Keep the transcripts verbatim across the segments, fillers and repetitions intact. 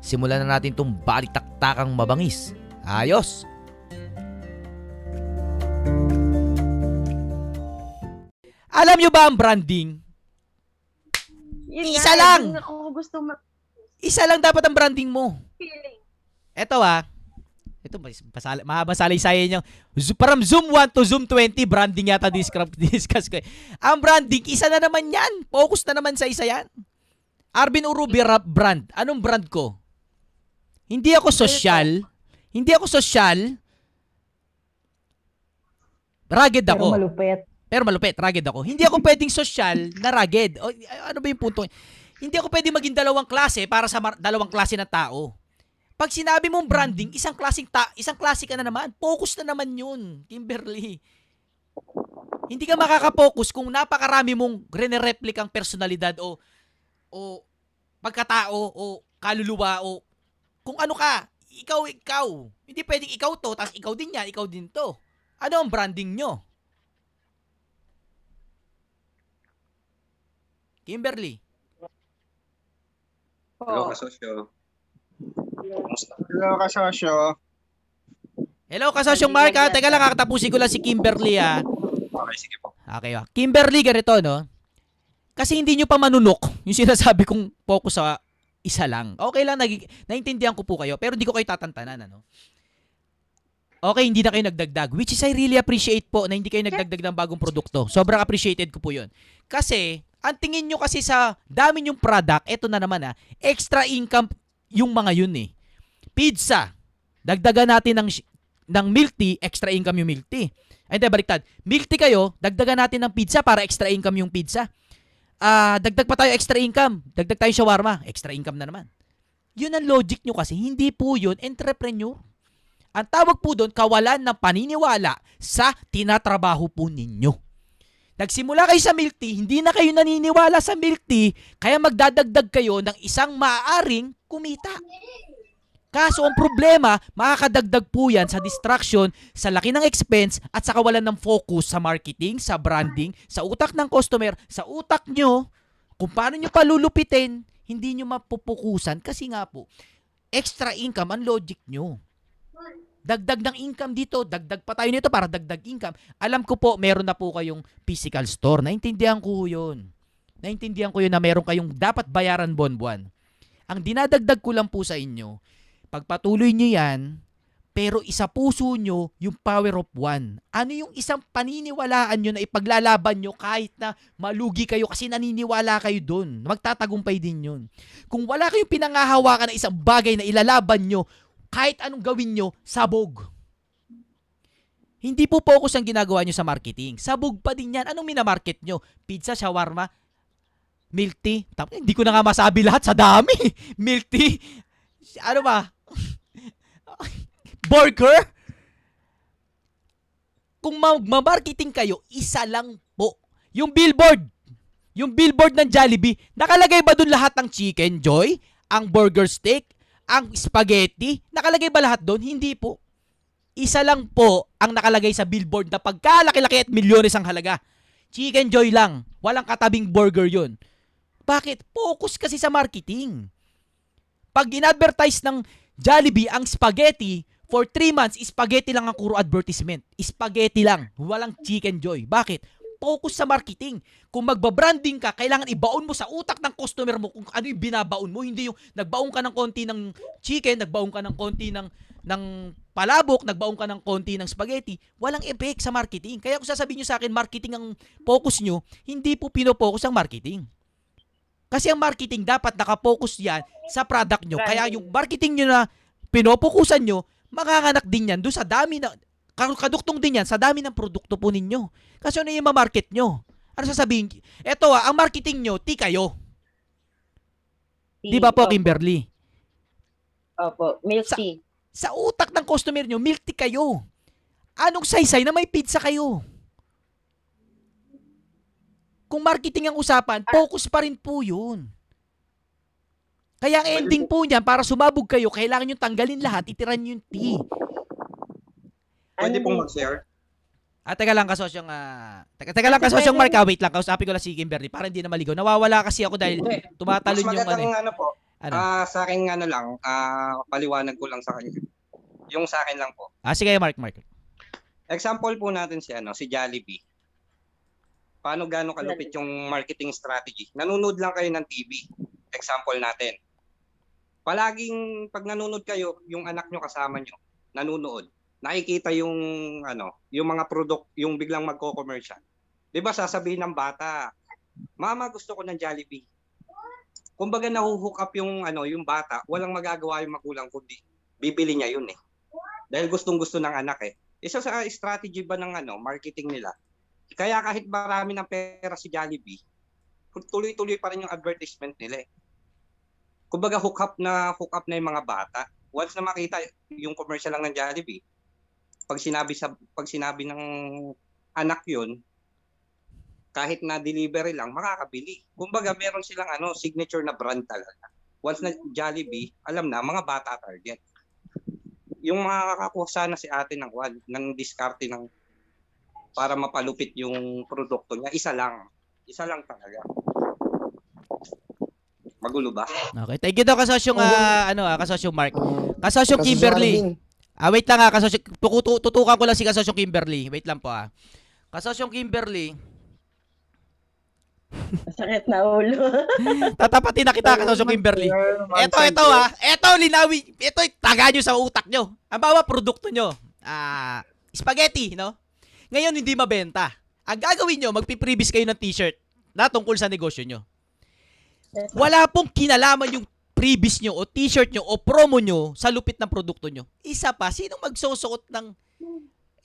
Simulan na natin itong balitaktakang mabangis. Ayos! Alam nyo ba ang branding? Yun Isa nga, lang! Ako gusto mag- Isa lang dapat ang branding mo. Feeling. Ito ah. Ito, basali, mahabasalisayan yung parang Zoom one to Zoom twenty. Branding yata discuss, discuss ko. Ang branding, isa na naman yan. Focus na naman sa isa yan. Arvin Urubi brand. Anong brand ko? Hindi ako social. Hindi ako social. Ragged ako. Pero malupit. Pero malupit, ragged ako. Hindi ako pwedeng social na ragged. O, ano ba yung punto? Hindi ako pwedeng maging dalawang klase para sa mar- dalawang klase ng tao. Pag sinabi mong branding, isang klaseng ta- isang klase ka na naman. Focus na naman yun, Kimberly. Hindi ka makaka-focus kung napakarami mong rene-replicang personalidad o o pagkatao o kaluluwa o kung ano ka, ikaw, ikaw. Hindi pwedeng ikaw to, tapos ikaw din yan, ikaw din to. Ano ang branding nyo? Kimberly? Hello, kasosyo. Hello, kasosyo. Hello, kasosyo Mark. Ah, teka lang, katapusin ko lang si Kimberly. Ah. Okay, sige po. Okay, ah. Kimberly, ganito, no? Kasi hindi nyo pa manunok yung sinasabi kong focus sa isa lang. Okay lang, nag- naintindihan ko po kayo, pero hindi ko kayo tatantanan. Ano? Okay, hindi na kayo nagdagdag, which is I really appreciate po na hindi kayo nagdagdag ng bagong produkto. Sobrang appreciated ko po yun. Kasi, ang tingin nyo kasi sa dami nyong product, eto na naman ha, extra income yung mga yun eh. Pizza, dagdagan natin ng, ng milk tea, extra income yung milk tea. Ay, hindi, baliktad. Milk tea kayo, dagdagan natin ng pizza para extra income yung pizza. Ah, uh, dagdag pa tayo extra income. Dagdag tayo shawarma, extra income na naman. 'Yun ang logic nyo kasi, hindi po 'yun entrepreneur. Ang tawag po doon, kawalan ng paniniwala sa tinatrabaho po ninyo. Nagsimula kayo sa milk tea, hindi na kayo naniniwala sa milk tea, kaya magdadagdag kayo ng isang maaaring kumita. Kaso ang problema, makakadagdag po yan sa distraction, sa laki ng expense at sa kawalan ng focus sa marketing, sa branding, sa utak ng customer, sa utak nyo, kung paano nyo palulupitin, hindi nyo mapupukusan kasi nga po, extra income ang logic nyo. Dagdag ng income dito, dagdag pa tayo nito para dagdag income. Alam ko po, meron na po kayong physical store. Naintindihan ko yun. Naintindihan ko yun na meron kayong dapat bayaran buwan-buwan. Ang dinadagdag ko lang po sa inyo, pagpatuloy nyo yan, pero isa puso nyo yung power of one. Ano yung isang paniniwalaan nyo na ipaglalaban nyo kahit na malugi kayo kasi naniniwala kayo dun. Magtatagumpay din yun. Kung wala kayong pinangahawakan na isang bagay na ilalaban nyo, kahit anong gawin nyo, sabog. Hindi po focus ang ginagawa nyo sa marketing. Sabog pa din yan. Anong minamarket nyo? Pizza, shawarma, milk tea. Tapos, hindi ko na nga masabi lahat sa dami. Milk tea. Ano ba? Burger? Kung mag-marketing kayo, isa lang po. Yung billboard. Yung billboard ng Jollibee, nakalagay ba doon lahat ng Chicken Joy? Ang burger steak? Ang spaghetti? Nakalagay ba lahat doon? Hindi po. Isa lang po ang nakalagay sa billboard na pagkalaki-laki at milyones ang halaga. Chicken Joy lang. Walang katabing burger yun. Bakit? Focus kasi sa marketing. Pag in-advertise ng Jollibee ang spaghetti, for three months, spaghetti lang ang kuro advertisement. Spaghetti lang. Walang Chicken Joy. Bakit? Focus sa marketing. Kung magbabranding ka, kailangan ibaon mo sa utak ng customer mo kung ano yung binabaon mo. Hindi yung nagbaon ka ng konti ng chicken, nagbaon ka ng konti ng, ng palabok, nagbaon ka ng konti ng spaghetti. Walang effect sa marketing. Kaya kung sasabihin nyo sa akin, marketing ang focus nyo, hindi po pinopokus ang marketing. Kasi ang marketing dapat nakapokus yan sa product nyo. Kaya yung marketing nyo na pinopokusan nyo, makanganak din yan doon sa dami na, kaduktong din yan sa dami ng produkto po ninyo. Kasi ano yung ma-market nyo? Ano sasabihin? Eto ah, ang marketing nyo, tea kayo. Di ba po, Kimberly? Opo, milk sa, tea. Sa utak ng customer nyo, milk tea kayo. Anong saysay na may pizza kayo? Kung marketing ang usapan, focus pa rin po yun. Kaya ang ending po niyan, para sumabog kayo, kailangan nyo tanggalin lahat, itiran yung tea. Pwede pong mag-share? Ah, taga lang kasosyong, ah, taga, taga lang kasosyong Marka, wait lang, kausapin ko lang si Kimberly para hindi na maligaw. Nawawala kasi ako dahil tumatalon yung ano. Mas ano po, ano? Uh, sa akin ano lang, uh, paliwanag ko lang sa kanya. Yung sa akin lang po. Ah, sige Mark, Mark. Example po natin si, ano, si Jollibee. Paano gano'ng kalupit yung marketing strategy? Nanonood lang kayo ng T V. Example natin. Palaging pag nanonood kayo, yung anak nyo kasama nyo, nanonood. Nakikita yung ano, yung mga product, yung biglang magko-commercial. 'Di ba sasabihin ng bata, "Mama, gusto ko ng Jollibee." Kumbaga nahuhook up yung ano, yung bata, walang magagawa yung magulang kundi bibili niya yun eh. Dahil gustong-gusto ng anak eh. Isa sa strategy ba ng ano, marketing nila. Kaya kahit marami ng pera si Jollibee, tuloy-tuloy pa rin yung advertisement nila eh. Kumbaga hook up na hook up na yung mga bata. Once na makita yung commercial lang ng Jollibee, pag sinabi sa pag sinabi ng anak yun, kahit na delivery lang, makakabili. Kumbaga meron silang ano, signature na brand talaga. Once na Jollibee, alam na mga bata target. Yung makakakuha sana si ate ng ng diskarte ng para mapalupit yung produkto niya, isa lang. Isa lang talaga. Magulo ba? Okay. Thank you daw kasosyong uh, ano, kasosyong Mark. Kasosyong Kimberly. Ah, wait lang ha. Kasosyong, tutukan ko lang si kasosyong Kimberly. Wait lang po ha. Kasosyong Kimberly. Sakit na ulo. Tatapatin na kita kasosyong Kimberly. Ito, ito ha. Ito, linawi. Ito, taga nyo sa utak nyo. Ang bawa, produkto nyo. Ah, spaghetti, no? Ngayon, hindi mabenta. Ang gagawin nyo, magpiprevis kayo ng t-shirt na tungkol sa negosyo nyo. Wala pong kinalaman yung previs nyo o t-shirt nyo o promo nyo sa lupit ng produkto nyo. Isa pa, sinong magsusuot ng...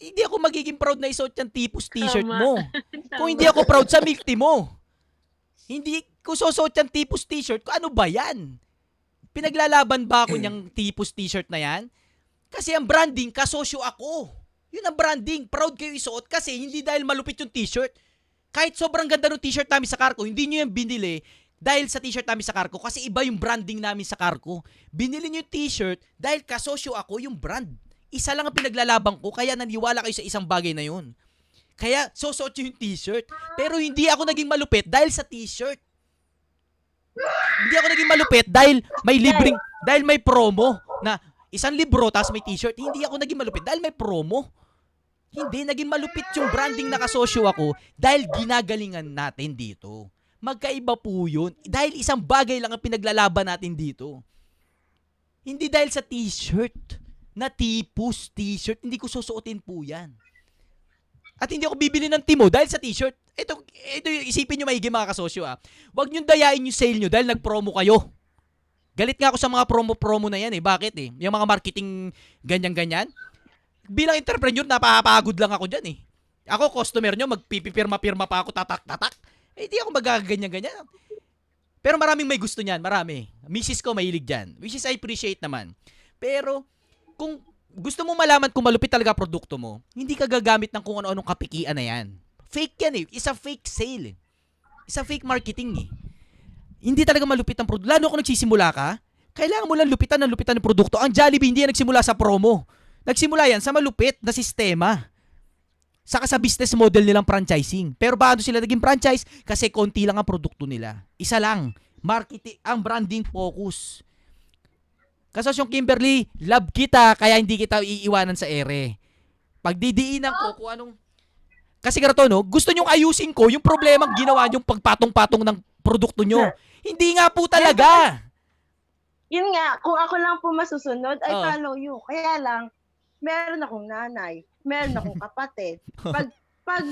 Hindi ako magiging proud na isuot yung tipos t-shirt mo. Kung hindi ako proud sa milk tea mo. Hindi ko susuot yung tipos t-shirt ko. Ano ba yan? Pinaglalaban ba ako yung tipos t-shirt na yan? Kasi ang branding, kasosyo ako. Yun ang branding. Proud kayo isuot kasi hindi dahil malupit yung t-shirt. Kahit sobrang ganda ng t-shirt namin sa Karko, hindi nyo yung binili dahil sa t-shirt namin sa Karko kasi iba yung branding namin sa Karko. Binili nyo yung t-shirt dahil kasosyo ako yung brand. Isa lang ang pinaglalaban ko kaya naniwala kayo sa isang bagay na yun. Kaya susuot nyo yung t-shirt. Pero hindi ako naging malupit dahil sa t-shirt. Hindi ako naging malupit dahil may libreng, dahil may promo na isang libro tapos may t-shirt. Hindi ako naging malupit dahil may promo. Hindi, naging malupit yung branding na kasosyo ako dahil ginagalingan natin dito. Magkaiba po yun. Dahil isang bagay lang ang pinaglalaban natin dito. Hindi dahil sa t-shirt na tipus t-shirt, hindi ko susuotin po yan. At hindi ako bibili ng timo dahil sa t-shirt. Ito, ito isipin nyo maigi mga kasosyo ah. Huwag nyo dayain yung sale nyo dahil nag-promo kayo. Galit nga ako sa mga promo-promo na yan eh. Bakit eh? Yung mga marketing ganyan-ganyan. Bilang entrepreneur, napapagod lang ako dyan eh. Ako, customer nyo, magpipirma-pirma pa ako, tatak-tatak. Eh, di ako magaganyan-ganyan. Pero maraming may gusto niyan, marami. Misis ko, mahilig dyan. Which is, I appreciate naman. Pero, kung gusto mo malaman kung malupit talaga produkto mo, hindi ka gagamit ng kung ano-anong kapikian na yan. Fake yan eh. Isa fake sale eh. Isa fake marketing eh. Hindi talaga malupit ang produkto. Lalo kung nagsisimula ka, kailangan mo lang lupitan ng lupitan ng produkto. Ang Jollibee, hindi yan nagsimula sa promo. Nagsimula yan sa malupit na sistema. Saka sa business model nilang franchising. Pero paano sila naging franchise? Kasi konti lang ang produkto nila. Isa lang. Marketing, ang branding focus. Kasosyong Kimberly, love kita kaya hindi kita iiwanan sa ere. Pagdidiinan ko kung anong... Kasi ganito, no? Gusto nyong ayusin ko yung problema ginawa nyong pagpatong-patong ng produkto nyo. Hindi nga po talaga. Yun nga, kung ako lang po masusunod, I follow you. Kaya lang, meron akong nanay, meron akong kapatid. Pag pag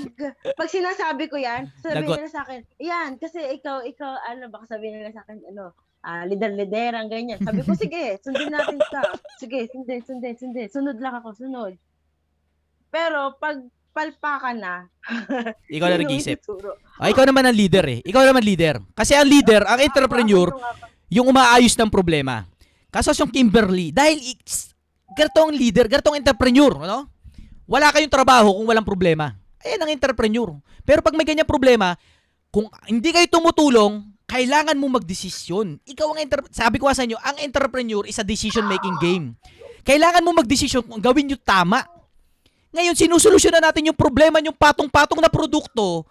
pag sinasabi ko 'yan, sabihin nila sa akin, "Yan, kasi ikaw ikaw ano baka sabihin nila sa akin ano, ah, lider-lider ang ganyan." Sabi ko, "Sige, sundin natin 'to." Sige, sundin, sundin, sundin. Sunod lang ako, sunod. Pero pag palpakan na, ikaw na nag-iisip. Ah, ikaw naman ang leader eh. Ikaw naman leader. Kasi ang leader, ang entrepreneur, yung umaayos ng problema. Kasos yung Kimberly, dahil ganito ang leader, ganito ang entrepreneur, ano? Wala kayong trabaho kung walang problema. Ayan ang entrepreneur. Pero pag may ganyan problema, kung hindi kayo tumutulong, kailangan mo magdesisyon. Ikaw ang inter- sabi ko sa inyo, ang entrepreneur is a decision-making game. Kailangan mo magdesisyon kung gawin nyo tama. Ngayon, sinusolusyonan natin yung problema, yung patong-patong na produkto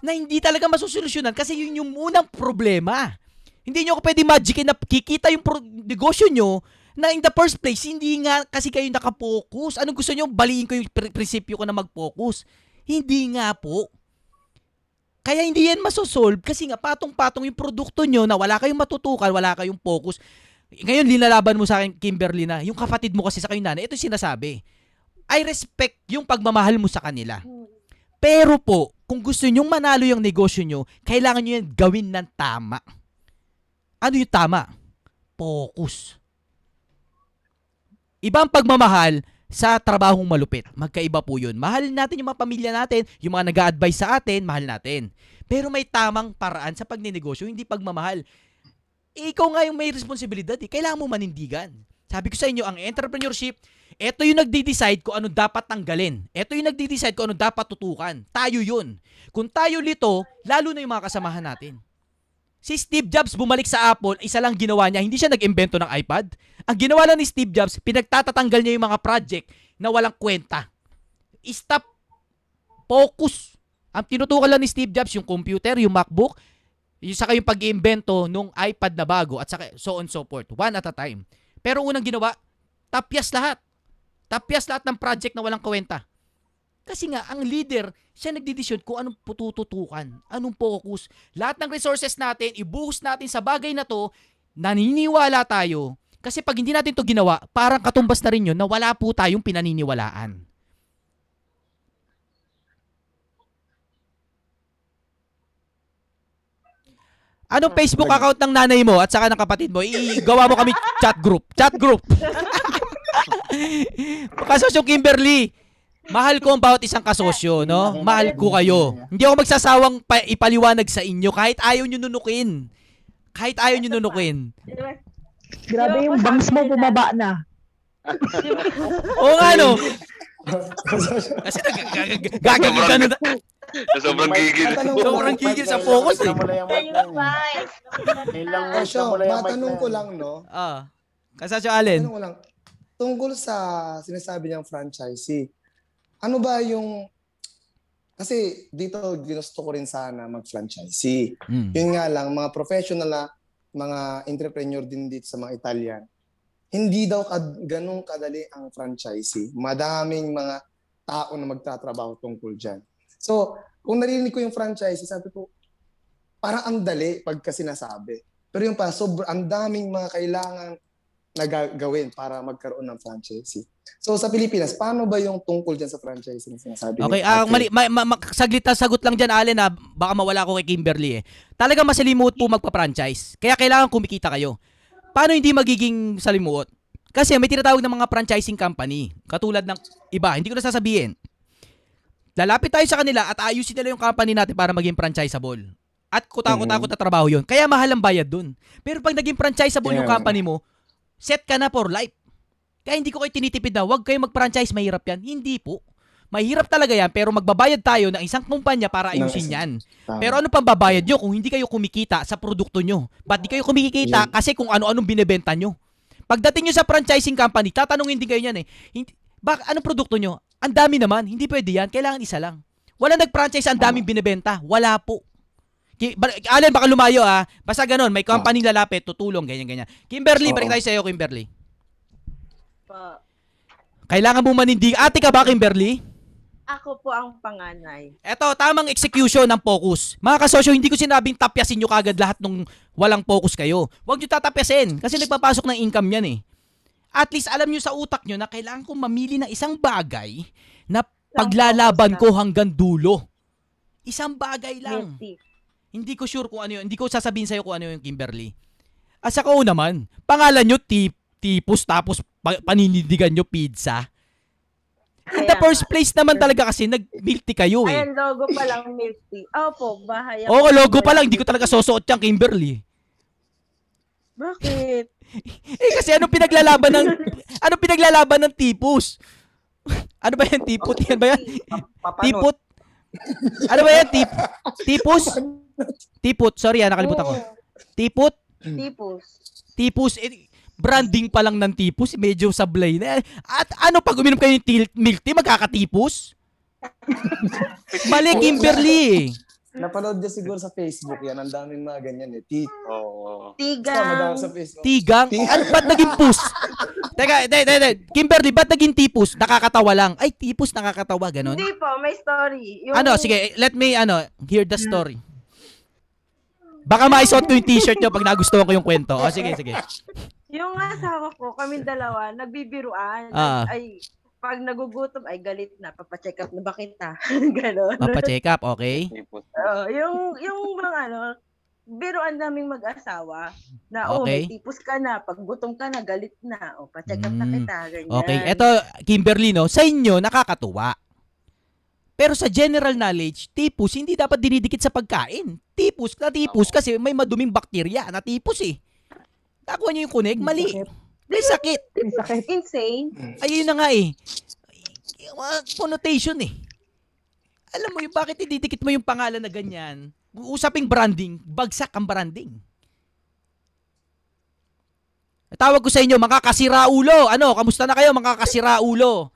na hindi talaga masusolusyonan kasi yun yung unang problema. Hindi nyo pwede magicin na kikita yung pro- negosyo nyo na in the first place, hindi nga kasi kayo nakapokus. Anong gusto nyo? Baliin ko yung pr- prinsipyo ko na mag-focus. Hindi nga po. Kaya hindi yan masosolve kasi nga patong-patong yung produkto nyo na wala kayong matutukan, wala kayong focus. Ngayon, linalaban mo sa akin, Kimberly, na yung kapatid mo kasi sa kanyang nanay, ito yung sinasabi. I respect yung pagmamahal mo sa kanila. Pero po, kung gusto nyong manalo yung negosyo nyo, kailangan nyo yan gawin ng tama. Ano yung tama? Focus. Ibang pagmamahal sa trabahong malupit. Magkaiba po yun. Mahalin natin yung mga pamilya natin, yung mga nag-a-advise sa atin, mahal natin. Pero may tamang paraan sa pagninegosyo, hindi pagmamahal. Ikaw nga yung may responsibilidad. Eh. Kailangan mo manindigan. Sabi ko sa inyo, ang entrepreneurship, ito yung nagde-decide kung ano dapat tanggalin. Ito yung nagde-decide kung ano dapat tutukan. Tayo yun. Kung tayo lito, lalo na yung mga kasamahan natin. Si Steve Jobs bumalik sa Apple, isa lang ginawa niya, hindi siya nag-imbento ng iPad. Ang ginawa lang ni Steve Jobs, pinagtatatanggal niya yung mga project na walang kwenta. Stop. Focus. Ang tinutukan lang ni Steve Jobs, yung computer, yung MacBook, yung saka yung pag-iimbento nung iPad na bago at saka so on so forth, one at a time. Pero unang ginawa, tapyas lahat. Tapyas lahat ng project na walang kwenta. Kasi nga, ang leader, siya nagdidesisyon kung anong tututukan, anong focus. Lahat ng resources natin, ibuhos natin sa bagay na to, naniniwala tayo. Kasi pag hindi natin to ginawa, parang katumbas na rin yun na wala po tayong pinaniniwalaan. Anong Facebook account ng nanay mo at saka ng kapatid mo? Igawa mo kami chat group. Chat group. Kasosyo Kimberly, mahal ko ang bawat isang kasosyo, no? Mahal ko kayo. Hindi ako magsasawang pa- ipaliwanag sa inyo kahit ayaw nyo nunukin. Kahit ayaw nyo nunukin. Grabe yung bangs mo bumaba na. Oo nga, no? Kasi gagagano na. Sobrang gigil. Sobrang gigil sa focus eh. Kasosyo, matanong ko lang, no? Ah. Kasosyo, Allen. Matanong ko lang. Tungkol sa sinasabi niyang franchisee, ano ba yung, kasi dito ginusto ko rin sana mag-franchisee. Mm. Yun nga lang, mga professional na, mga entrepreneur din dito sa mga Italian, hindi daw kad, ganun kadali ang franchisee. Madaming mga tao na magtatrabaho tungkol dyan. So, kung narinig ko yung franchisee, sabi ko, parang ang dali pagka sinasabi. Pero yung pa, sobr- ang daming mga kailangan na gagawin para magkaroon ng franchisee. So sa Pilipinas, paano ba yung tungkol diyan sa franchising sinasabi? Okay, ah, mali, ma, ma, ma, saglit na sagot lang diyan Allen, ha, baka mawala ko kay Kimberly eh. Talaga masalimuot po magpa-franchise. Kaya kailangan kumikita kayo. Paano hindi magiging salimuot? Kasi may tinatawag na mga franchising company, katulad ng iba, hindi ko na sasabihin. Lalapit tayo sa kanila at ayusin nila yung company natin para maging franchisable. At kutakot-takot na trabaho yun. Kaya mahal ang bayad dun. Pero pag naging franchisable yeah. yung company mo, set ka na for life. Kaya hindi ko kayo tinitipid na huwag kayo mag-franchise, mahirap yan. Hindi po. Mahirap talaga yan, pero magbabayad tayo ng isang kumpanya para ayusin yan. Pero ano pang babayad nyo kung hindi kayo kumikita sa produkto nyo? Ba't di kayo kumikita? Kasi kung ano-anong binebenta nyo. Pagdating nyo sa franchising company, tatanungin din kayo yan eh. Hindi, bak, anong produkto nyo? Ang dami naman. Hindi pwede yan. Kailangan isa lang. Wala nag-franchise, ang daming binebenta. Wala po. Allen, baka lumayo ah. Basta ganun, may company lalapit, tutulong, ganyan-ganyan. Kimberly, balik tayo sa'yo, Kimberly. Kailangan mo manindig. Ate ka ba, Kimberly? Ako po ang panganay. Eto, tamang execution ng focus. Mga kasosyo, hindi ko sinabing tapyasin nyo kagad lahat nung walang focus kayo. Huwag nyo tatapyasin kasi nagpapasok ng income yan eh. At least alam nyo sa utak nyo na kailangan kong mamili ng isang bagay na paglalaban ko hanggang dulo. Isang bagay lang. Hindi ko sure kung ano yun. Hindi ko sasabihin sa'yo kung ano yung Kimberly. At sa kao naman, pangalan nyo tip, tipos tapos paninindigan nyo pizza. In the first place naman talaga kasi nag-milk tea kayo eh. Ayan, logo pa lang milk tea. Opo, bahaya. Oo, logo pa lang. Hindi ko talaga sosuot yung Kimberly. Bakit? Eh kasi ano pinaglalaban ng ano pinaglalaban ng tipos? Ano ba yan tipot? Yan ba yan? Tipot. Ano ba yan tip? Tipos? Tipot. Sorry, ah, nakalimutan ko. Tipot? Tipos. Tipos. Eh, branding pa lang ng tipos, medyo sablay na. At ano pag uminom kayo ng tilt milk tea, magkakatipos? Mali, Kimberly. Napanood niya siguro sa Facebook yan. Ang daming mga ganyan eh. T- oh. Tigang. Sa Tigang? Tigang. Ano, ba't naging pus? Teka, de, de, de. Kimberly, ba't naging tipus? Nakakatawa lang. Ay, tipus, nakakatawa, ganun? Hindi po, may story. Yung... Ano, sige, let me, ano, hear the story. Baka maisot ko yung t-shirt nyo pag nagustuhan ko yung kwento. O, sige, sige. Yung asawa ko, kami dalawa, nagbibiruan. Ah. Ay, pag nagugutom, ay galit na, papacheck up na ba kita? Ganon. Papacheck up, okay. Uh, yung, yung mga ano, biruan naming mag-asawa na, okay. Oh, may tipos ka na, pag gutom ka na, galit na, oh, pacheck up mm. na kita, ganyan. Okay, eto, Kimberly, no, sa inyo, nakakatuwa. Pero sa general knowledge, tipos, hindi dapat dinidikit sa pagkain. Tipos, natipos, kasi may maduming bakterya, natipos eh. Nakuha nyo yung kunig, mali. May sakit. May sakit. Insane. Ayun na nga eh. Connotation eh. Alam mo yung bakit ididikit mo yung pangalan na ganyan? Usaping branding, bagsak ang branding. Tawag ko sa inyo, mga kasiraulo. Ano, kamusta na kayo, mga kasiraulo?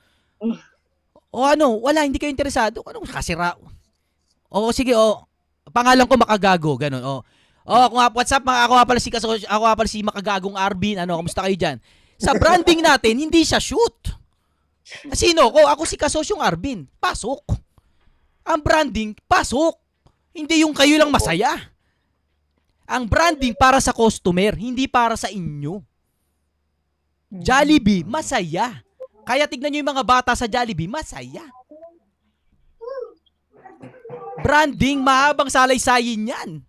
O ano, wala, hindi kayo interesado. Anong kasira? O sige, o. Pangalan ko makagago, ganun. O. Oh, kung what's up, mga, ako nga pala si, ako nga pala si makagagong Arvin, ano, kamusta kayo dyan? Sa branding natin, hindi siya shoot. Sino ko? Ako si Kasosyong Arvin. Pasok. Ang branding, pasok. Hindi yung kayo lang masaya. Ang branding para sa customer, hindi para sa inyo. Jollibee, masaya. Kaya tignan nyo yung mga bata sa Jollibee, masaya. Branding, mahabang salaysayin yan.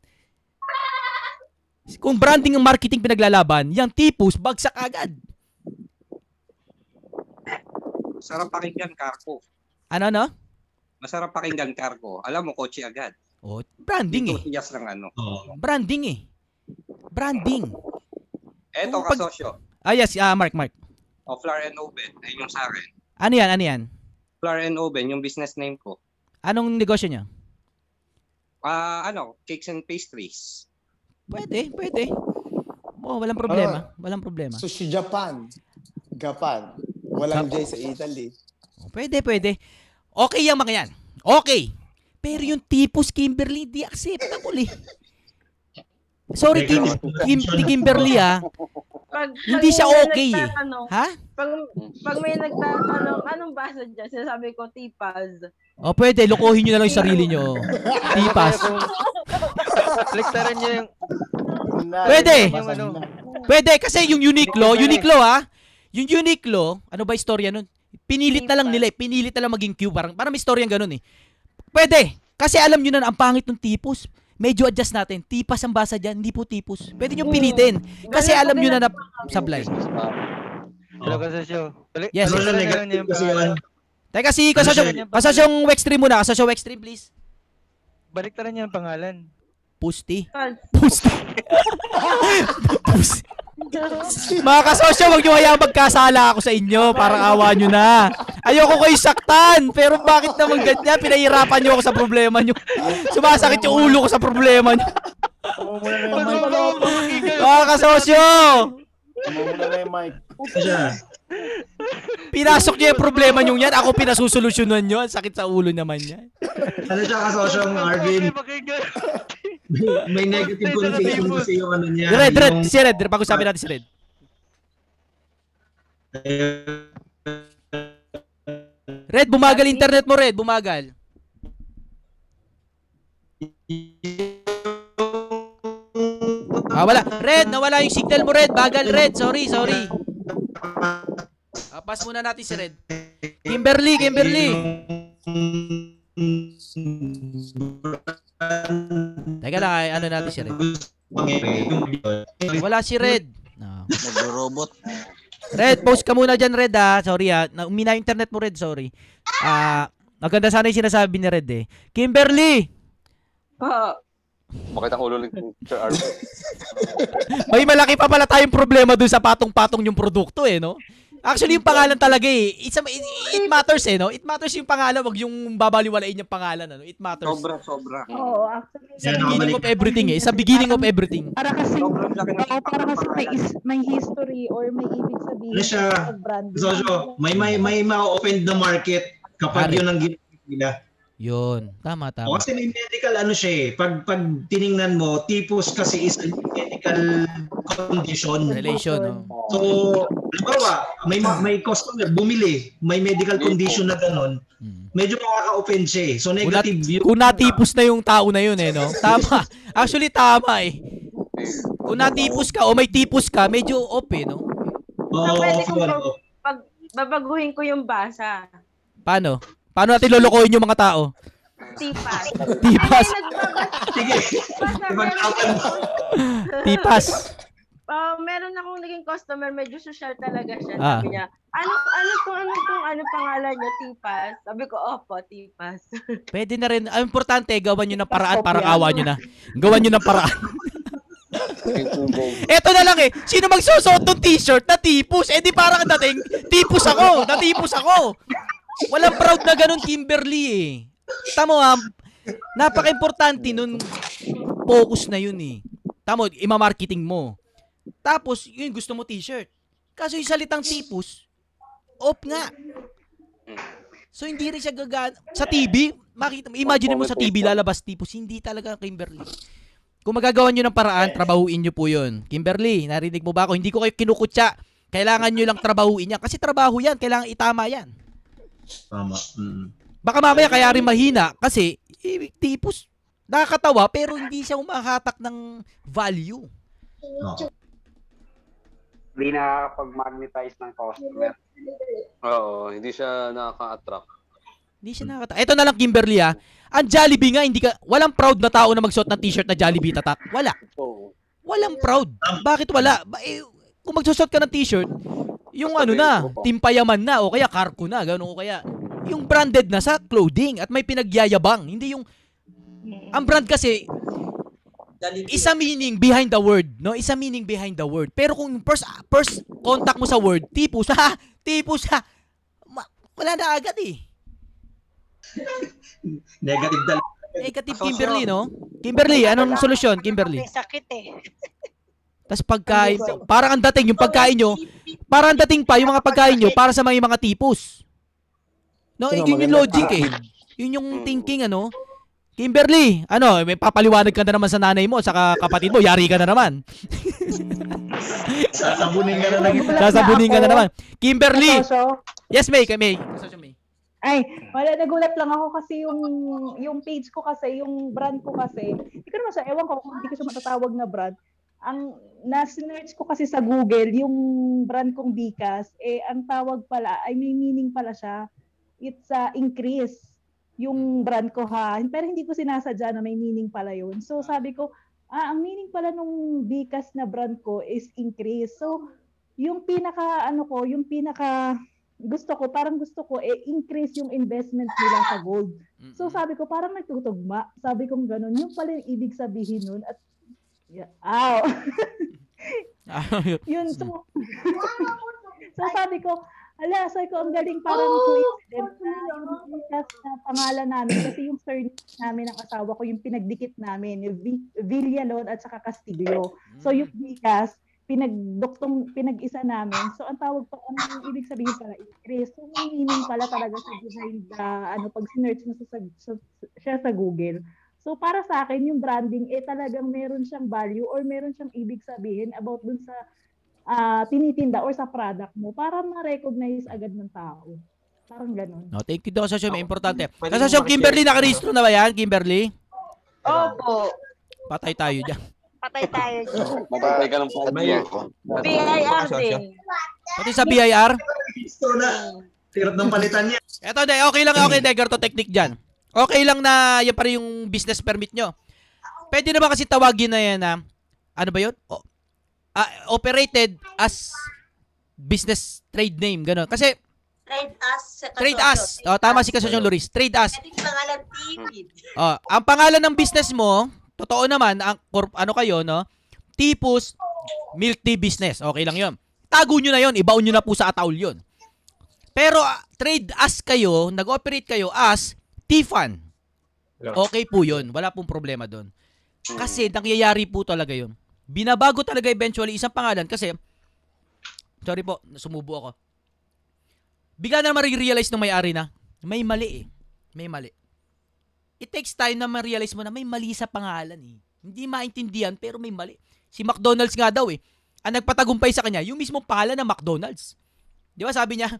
Kung branding ang marketing pinaglalaban, yung tipos, bagsak agad. Masarap pakinggan, Karko. Ano, ano? Masarap pakinggan, Karko. Alam mo, kotse agad. Oh, branding dito, eh. Yes lang, ano. Oh. Branding eh. Branding. Eto, pag... kasosyo. Ah, yes. Uh, Mark, Mark. O, oh, Flare and Oven. Ay, yung sa akin. Ano yan, ano yan? Flare and Oven, yung business name ko. Anong negosyo niya? Ah, uh, ano, cakes and pastries. Pwede, pwede. Oh, walang problema, uh, walang problema. So si Japan, Japan. Walang J sa Italy. Oh, pwede, pwede. Okay yung mga yan. Okay. Pero yung tipos, Kimberly, di acceptable eh. Sorry, Kim, Kim, Kimberly ah. Pag, hindi pag siya okay eh. Ha? Pag, pag may nagtatanong, anong basa dyan? Sinasabi ko, tipas. Oh, pwede. Lokohin nyo na lang yung sarili nyo. Tipas. Flektaran nyo yung... Pwede. Yung ano. Pwede. Kasi yung Uniqlo, Uniqlo ha? Yung Uniqlo, ano ba istorya nun? Pinilit na lang nila eh. Pinilit na lang maging Q. Parang, parang may istorya ganun eh. Pwede. Kasi alam nyo na ang pangit ng tipos. Medyo adjust natin. Tipas ang basa dyan, hindi po tipos. Pwede nyo pilitin. Kasi alam nyo na na sablay. Hello, Kasosyo. Yes. Teka, si Kasosyo. Kasosyong Wextreme muna. Kasosyo Wextreme, please. Balik na rin yung pangalan. Pusti. Pusti. Pusti. Mga Kasosyo, huwag nyo kaya magkasala ako sa inyo. Parang awa nyo na. Ayoko kayo saktan. Pero bakit naman ganyan? Pinahirapan nyo ako sa problema nyo. Sumasakit yung ulo ko sa problema nyo. Mga Kasosyo! Pinasok nyo yung problema nyo yan. Ako pinasusolusyonan nyo. Ang sakit sa ulo naman yan. Ano siya, Kasosyo, Arvin? May negative connotation kasi yung ano niya. Red, Red, si Red. Pag-usapin natin si Red. Red, bumagal internet mo, Red. Bumagal. Ah, wala. Red, nawala yung signal mo, Red. Bagal, Red. Sorry, sorry. Ah, pass muna natin si Red. Kimberly, Kimberly. Teka lang, ano natin si Red? Wala si Red. No. Nag-robot. Red, post ka muna dyan, Red ah. Sorry ah. Umina internet mo, Red. Sorry. Ah, uh, maganda sana yung sinasabi ni Red eh. Kimberly! Pa. Bakit ang ulo ng Sir Arvin? May malaki pa pala tayong problema doon sa patong-patong yung produkto eh, no? Actually, yung pangalan talaga eh. It's a, it, it matters eh, no? It matters yung pangalan, wag yung babaliwalain yung pangalan, ano? It matters. Sobra, sobra. Oo, oh, actually. It's yeah, beginning of everything eh. It's a beginning of everything. Para kasi, para, para kasi may, is, may history or may ibig sabihin. Ano siya, Jojo, may, may, may ma-open the market kapag Ari. Yun ang ginagawa nila. Yun, tama, tama. O kasi may medical ano siya eh. Pag, pag tinignan mo, typus kasi is a medical condition. Relation, no? So, halimbawa, may may customer bumili, may medical condition na ganun, medyo makaka-offend siya eh. So negative view. Kung natipos na yung tao na yun eh, no? Tama. Actually, tama eh. Kung natipos ka o may tipos ka, medyo off eh, no? Oo. So, pag babaguhin ko yung basa. Paano? Paano natin lulukoyin yung mga tao? Tipas. Tipas. Sige. Tipas. Uh, meron akong naging customer, medyo social talaga siya. Sabi ah. niya, ano, ano kung ano kung ano pangalan niya, Tipas? Sabi ko, opo, Tipas. Pwede na rin. Ang importante, gawan nyo ng paraan para awa nyo na. Gawan nyo ng paraan. Eto na lang eh. Sino magsusot ng t-shirt na tipus? Eh di parang dating, tipus ako. Natipus ako. Walang proud na ganun, Kimberly eh. Tamo ha, napaka-importante nun focus na yun eh. Tamo, ima-marketing mo. Tapos, yun, gusto mo t-shirt. Kaso yung salitang tipus, off nga. So, hindi rin siya gagana. Sa T V, makita mo, imagine mo sa T V, lalabas tipus. Hindi talaga, Kimberly. Kung magagawa nyo ng paraan, trabahuin nyo po yun. Kimberly, narinig mo ba ako? Hindi ko kayo kinukutsa. Kailangan nyo lang trabahuin yan. Kasi trabaho yan, kailangan itama yan. Tama. Mm. Baka mamaya kaya rin mahina kasi eh, tipus, nakakatawa pero hindi siya umahatak ng value. Oh. Hindi nakakapag-magnetize ng customer. Oo, hindi siya nakaka-attract. Hindi siya nakaka-attract. Ito na lang, Kimberly ha. Ang Jollibee nga, hindi ka, walang proud na tao na magsuot ng t-shirt na Jollibee tatak. Wala. Walang proud. Bakit wala? Ba, eh, kung magsusuot ka ng t-shirt, yung ano na, timpayaman na, o kaya Karko na, gano'n, o kaya, yung branded na sa clothing at may pinagyayabang. Hindi yung, ang brand kasi, isa meaning behind the word, no? Isa meaning behind the word. Pero kung first, first contact mo sa word, tipus, ha? Tipus, ha? Ma- wala na agad eh. Negative talaga. Negative, Kimberly, no? Kimberly, anong solusyon, Kimberly? Sakit eh. Tapos pagkain, parang ang dating, yung pagkain nyo, parang ang dating pa, yung mga pagkain nyo, para sa mga mga tipus. No, so, yun yung logic eh. Yun yung thinking, ano? Kimberly, ano, may papaliwanag ka na naman sa nanay mo, sa kapatid mo, yari ka na naman. Sasabunin ka na naman. Sasabunin ka na naman. Kimberly! Yes, May, May. Ay, wala, nagulat lang ako kasi yung yung page ko kasi, yung brand ko kasi, hindi ko naman siya, ewan ko kung hindi ko siya matatawag na brand. Ang na-search ko kasi sa Google, yung brand kong Bicas, eh, ang tawag pala, ay may meaning pala siya, it's uh, increase. Yung brand ko ha, pero hindi ko sinasadya na may meaning pala yun. So sabi ko, ah, ang meaning pala nung Bicas na brand ko is increase. So yung pinaka ano ko, yung pinaka gusto ko, parang gusto ko eh increase yung investment nila sa gold. So sabi ko parang nagtutugma. Sabi ko gano'n, yung pala yung ibig sabihin nun at yeah, ow. Yun so. So sabi ko, ala, sabi ko, ang galing parang coincidence na yung Bicas na pangalan namin kasi yung surname namin ng asawa ko, yung pinagdikit namin, yung Villalon at saka Castillo. So yung Bicas, pinagduktong, pinag-isa namin. So ang tawag pa, ang ibig sabihin pala, increase. So may meaning pala talaga sa behind the, ano, pag sinerch mo sa, sa, siya sa Google. So para sa akin, yung branding, eh talagang meron siyang value or meron siyang ibig sabihin about dun sa Uh, tinitinda or sa product mo para ma-recognize agad ng tao. Parang ganun. No, thank you daw, Sasyo. May importante. Sasyo, Kimberly, nakarehistro na ba yan, Kimberly? Opo. Patay tayo dyan. Patay tayo dyan. Patay ka lang po. B I R din. Pati sa B I R? Nakarehistro na. Tirap ng palitan niya. Eto, okay lang. Okay, Degar, to technique dyan. Okay lang na yan pa rin yung business permit nyo. Pwede na ba kasi tawagin na yan na, ano ba yun? O, Uh, operated as business trade name, gano'n. Kasi, trade as. Trade as. O, oh, tama si Kasosyon Loris. Trade as. Pwede pangalan T V. O, ang pangalan ng business mo, totoo naman, ang corp, ano kayo, no? Tipus, milk tea business. Okay lang yun. Tago nyo na yun. Ibaon nyo na po sa ataul yun. Pero uh, trade as kayo, nag-operate kayo as T-Fan. Okay po yun. Wala pong problema doon. Kasi nangyayari po talaga yun. Binabago talaga eventually isang pangalan kasi, sorry po, sumubo ako. Bigla na marirealize ng may-ari na, may mali eh. May mali. It takes time na ma-realize mo na may mali sa pangalan eh. Hindi maintindihan pero may mali. Si McDonald's nga daw eh. Ang nagpatagumpay sa kanya, yung mismong pangalan ng McDonald's. Di ba sabi niya,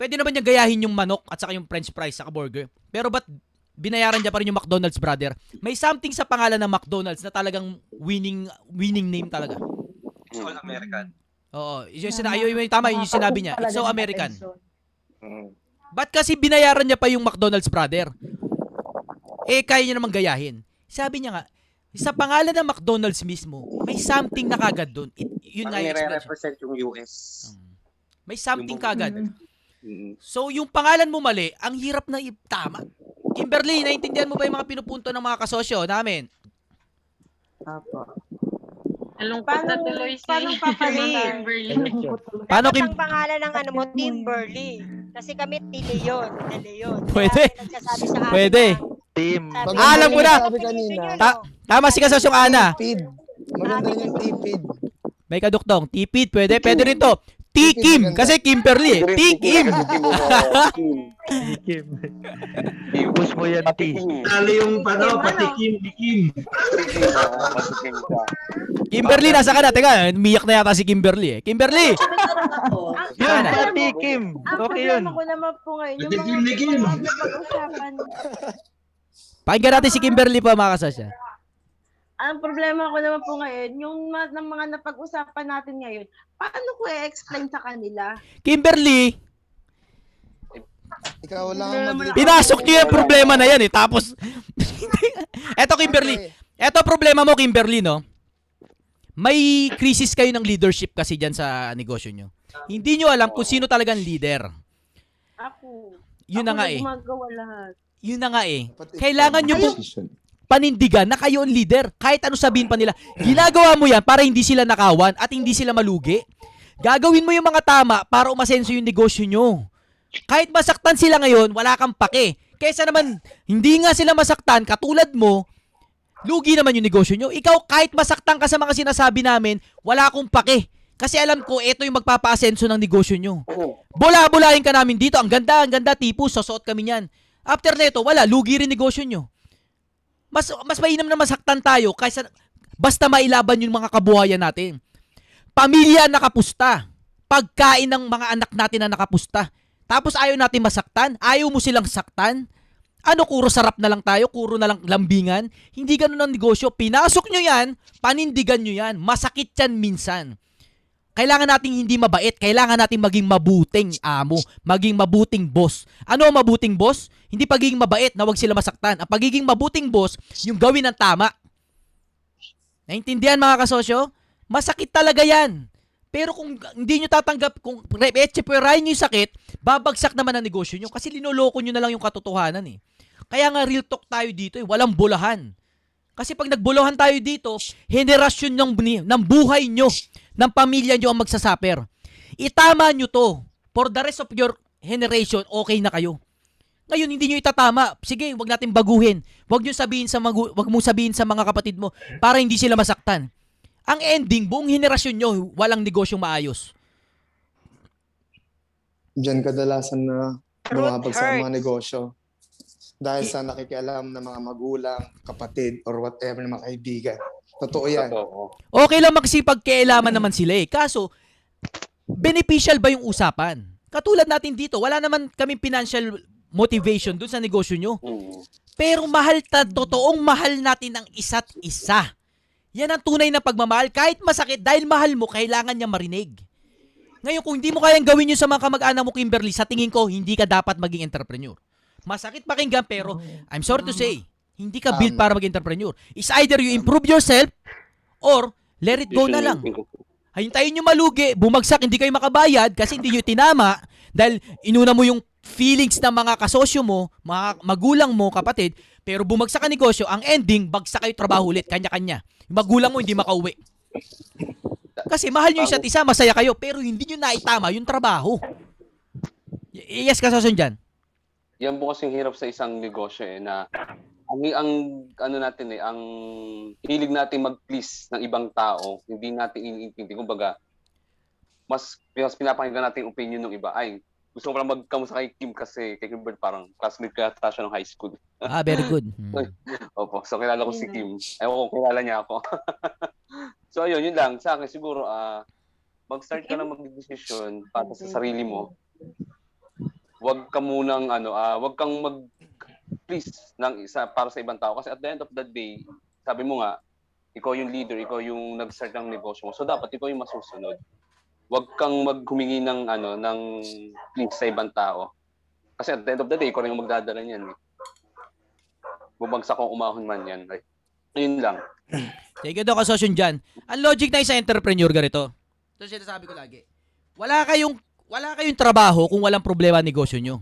pwede naman niya gayahin yung manok at saka yung french fries saka burger. Pero ba't binayaran niya pa rin yung McDonald's, brother? May something sa pangalan ng McDonald's na talagang winning winning name talaga. It's all American. Oo. Yung sinabi, yung, yung, tama yung sinabi niya. It's so American. Ba't kasi binayaran niya pa yung McDonald's, brother? Eh, kaya niya namang gayahin. Sabi niya nga, sa pangalan ng McDonald's mismo, may something na kagad doon. Yun nga yung represent yung U S. Um, may something kagad. Mm-hmm. So, yung pangalan mo mali, ang hirap na itama. Kimberly, naintindihan mo ba yung mga pinupunto ng mga kasosyo namin? Apo. Nalungkot na tuloy si Kimberly. Paano Kim? Ang pangalan ng ano mo, Kimberly. Kasi kami Team Leon, De Leon. Pwede. Pwede. Team. Alam mo na. Tama si Kasosyong Ana. Maganda yung tipid. May kaduktong. Tipid. Pwede. Pwede rin to. T-Kim. Kasi Kimberly. T-Kim. T-Kim. Iubos mo yan, T. Talo yung pano. Patikim. Kim. Kimberly, nasa ka na. Teka, umiyak na yata si Kimberly eh. Kimberly! Yan, T-Kim. Okay yun. Ang problema ko naman po ngayon. Patikim ni Kim. Pakinggan natin si Kimberly pa, makasa siya. Ang problema ko naman po ngayon, yung mga napag-usapan natin ngayon, paano ko i-explain sa kanila? Kimberly! Ikaw lang. Pinasok niyo yung problema na yan eh. Tapos, eto Kimberly. Eto problema mo, Kimberly, no? May crisis kayo ng leadership kasi dyan sa negosyo nyo. Hindi nyo alam kung sino talagang leader. Ako. Yun na nga eh. Ako na gumagawa lahat. Yun na nga eh. Kailangan nyo po panindigan na kayo ang leader. Kahit ano sabihin pa nila, ginagawa mo yan para hindi sila nakawan at hindi sila malugi. Gagawin mo yung mga tama para umasenso yung negosyo nyo. Kahit masaktan sila ngayon, wala kang pake. Kaysa naman, hindi nga sila masaktan, katulad mo, lugi naman yung negosyo nyo. Ikaw, kahit masaktan ka sa mga sinasabi namin, wala akong pake. Kasi alam ko, ito yung magpapaasenso ng negosyo nyo. Bula-bulahin ka namin dito. Ang ganda, ang ganda, tipo, sasuot kami niyan. After nito, wala, lugi rin negosyo nyo. Mas mas mainam na masaktan tayo kaysa basta mailaban yung mga kabuhayan natin. Pamilya nakapusta. Pagkain ng mga anak natin na nakapusta. Tapos ayaw natin masaktan. Ayaw mo silang saktan. Ano, kuro sarap na lang tayo, kuro na lang lambingan. Hindi ganun ang negosyo. Pinasok nyo yan, panindigan nyo yan. Masakit yan minsan. Kailangan nating hindi mabait. Kailangan nating maging mabuting amo. Maging mabuting boss. Ano ang mabuting boss? Hindi pagiging mabait na wag sila masaktan. Ang pagiging mabuting boss, yung gawin ng tama. Naintindihan mga kasosyo? Masakit talaga yan. Pero kung hindi nyo tatanggap, kung etsepuerahin nyo yung sakit, babagsak naman ang negosyo nyo kasi linoloko nyo na lang yung katotohanan eh. Kaya nga real talk tayo dito eh. Walang bulahan. Kasi pag nagbulahan tayo dito, henerasyon ng, ng buhay nyo, ng pamilya nyo ang magsasaper. Itama nyo to. For the rest of your generation, okay na kayo. Ngayon, hindi nyo itatama. Sige, wag natin baguhin. Wag nyo sabihin sa, magu- wag mo sabihin sa mga kapatid mo para hindi sila masaktan. Ang ending, buong henerasyon nyo, walang negosyong maayos. Diyan kadalasan na bumabagsak sa mga negosyo. Dahil sa nakikialam ng mga magulang, kapatid, or whatever ng mga kaibigan. Totoo yan. Okay lang magsipagkialaman naman sila eh. Kaso, beneficial ba yung usapan? Katulad natin dito, wala naman kaming financial motivation dun sa negosyo nyo. Pero mahal ta, totoong mahal natin ang isa't isa. Yan ang tunay na pagmamahal. Kahit masakit, dahil mahal mo, kailangan niya marinig. Ngayon, kung hindi mo kayang gawin yun sa mga kamag-anak mo, Kimberly, sa tingin ko, hindi ka dapat maging entrepreneur. Masakit pakinggan pero, I'm sorry to say, hindi ka built para mag-entrepreneur. It's either you improve yourself or let it go na lang. Hintayin nyo malugi, bumagsak, hindi kayo makabayad kasi hindi nyo tinama dahil inuna mo yung feelings ng mga kasosyo mo, mga magulang mo, kapatid, pero bumagsak ang negosyo, ang ending, bagsak kayo trabaho ulit, kanya-kanya. Yung magulang mo hindi makauwi. Kasi mahal nyo isa't isa, masaya kayo, pero hindi nyo naitama yung trabaho. Yes, kasosyo dyan. Yan po kasing hirap sa isang negosyo eh, na ang, ang ano natin eh, ang hilig natin mag-please ng ibang tao, hindi natin iniintindi. Kumbaga, mas, mas pinapakinggan natin yung opinion ng iba. Ay, gusto ko parang magkamusta kay Kim kasi kay Kim Bird parang classmate kaya ta siya ng high school. Ah, very good. Hmm. Opo, so kilala ko si Kim. Ewan ko, kilala niya ako. So ayun, yun lang. Sa akin siguro, uh, mag-start ka ng mag-decision para sa sarili mo. Huwag ka munang, ano, uh, huwag kang mag-please ng isa para sa ibang tao. Kasi at the end of the day, sabi mo nga, ikaw yung leader, ikaw yung nag-start ng negosyo mo. So dapat ikaw yung masusunod. Huwag kang maghumingi ng ano ng please sa ibang tao. Kasi at the end of the day, ikaw rin yung magdadala niyan. Eh. Bumagsak o umahon man yan. Right? Yun lang. Sige daw, kasosyon dyan. Ang logic na isa entrepreneur ganito. So sinasabi ko lagi, wala kayong, wala kayong trabaho kung walang problema negosyo nyo.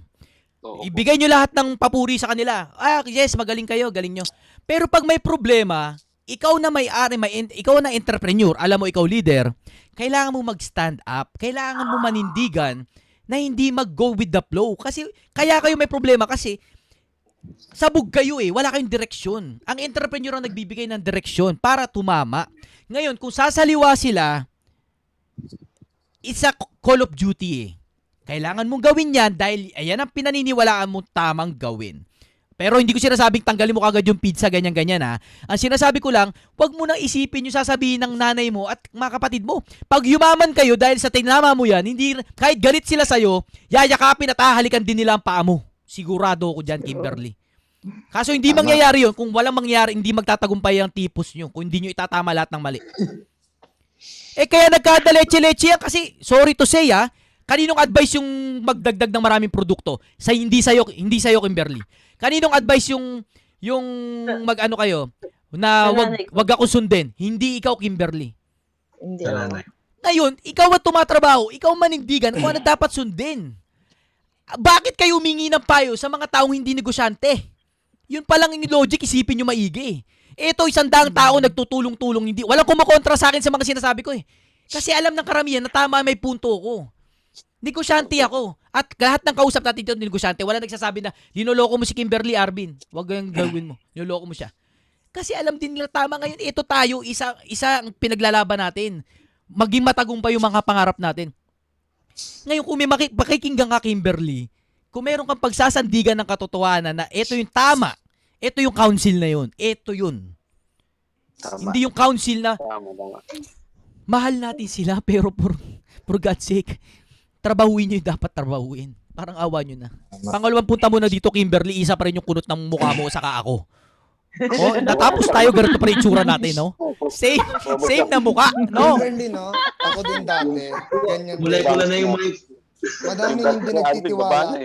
Oo. Ibigay nyo lahat ng papuri sa kanila. Ah, yes, magaling kayo, galing nyo. Pero pag may problema, ikaw na may-ari, may, ikaw na entrepreneur, alam mo ikaw leader, kailangan mo mag-stand up, kailangan mo manindigan na hindi mag-go with the flow. Kasi, kaya kayo may problema kasi sabog kayo eh, wala kayong direksyon. Ang entrepreneur ang nagbibigay ng direksyon para tumama. Ngayon, kung sasaliwa sila, it's a call of duty eh. Kailangan mong gawin yan dahil ayan ang pinaniniwalaan mong tamang gawin. Pero hindi ko sinasabing tanggalin mo kagad yung pizza, ganyan-ganyan ha. Ang sinasabi ko lang, huwag mo nang isipin yung sasabihin ng nanay mo at mga kapatid mo. Pag yumaman kayo dahil sa tinama mo yan, hindi, kahit galit sila sa'yo, yayakapin at hahalikan din nila ang paa mo. Sigurado ako dyan, Kimberly. Kaso hindi tama. Mangyayari yun. Kung walang mangyayari, hindi magtatagumpay ang tipos nyo. Kung hindi nyo itatama lahat ng mali. Eh kaya nagkadaleche-leche yan kasi, sorry to say ha, kaninong advice yung magdagdag ng maraming produkto? Sa hindi sayo, hindi sayo Kimberly. Kaninong advice yung yung mag-ano kayo na wag wag ako sundin? Hindi ikaw Kimberly. Hindi. Ngayon, ikaw at tumatrabaho, ikaw manindigan kung ano dapat sundin. Bakit kayo humingi ng payo sa mga taong hindi negosyante? Yun pa lang yung logic, isipin niyo maigi. Ito isang daang tao nagtutulong-tulong, hindi walang kumokontra sa akin sa mga sinasabi ko eh. Kasi alam ng karamihan na tama, may punto ko. Negosyante ako. At lahat ng kausap natin dito, negosyante. Wala nagsasabi na, linoloko mo si Kimberly Arvin. Huwag yung gawin mo. Linoloko mo siya. Kasi alam din nila, tama ngayon, ito tayo, isa, isa ang pinaglalaban natin. Maging matagumpay yung mga pangarap natin. Ngayon, kung may makikinggan ka, Kimberly, kung meron kang pagsasandigan ng katotohanan na ito yung tama, ito yung counsel na yun, ito yun. Tama. Hindi yung counsel na, tama, tama. Mahal natin sila, pero for, for God's sake, trabahuin nyo yung dapat trabahuin. Parang awa nyo na. Pangalawang punta mo na dito, Kimberly, isa pa rin yung kunot ng mukha mo, saka ako. Oh, natapos tayo, ganito pa rin itsura natin, no? Same, same na mukha, no? Kimberly, no? Ako din dati. Mulay-pula na yung mic. Madami yung pinagtitiwala.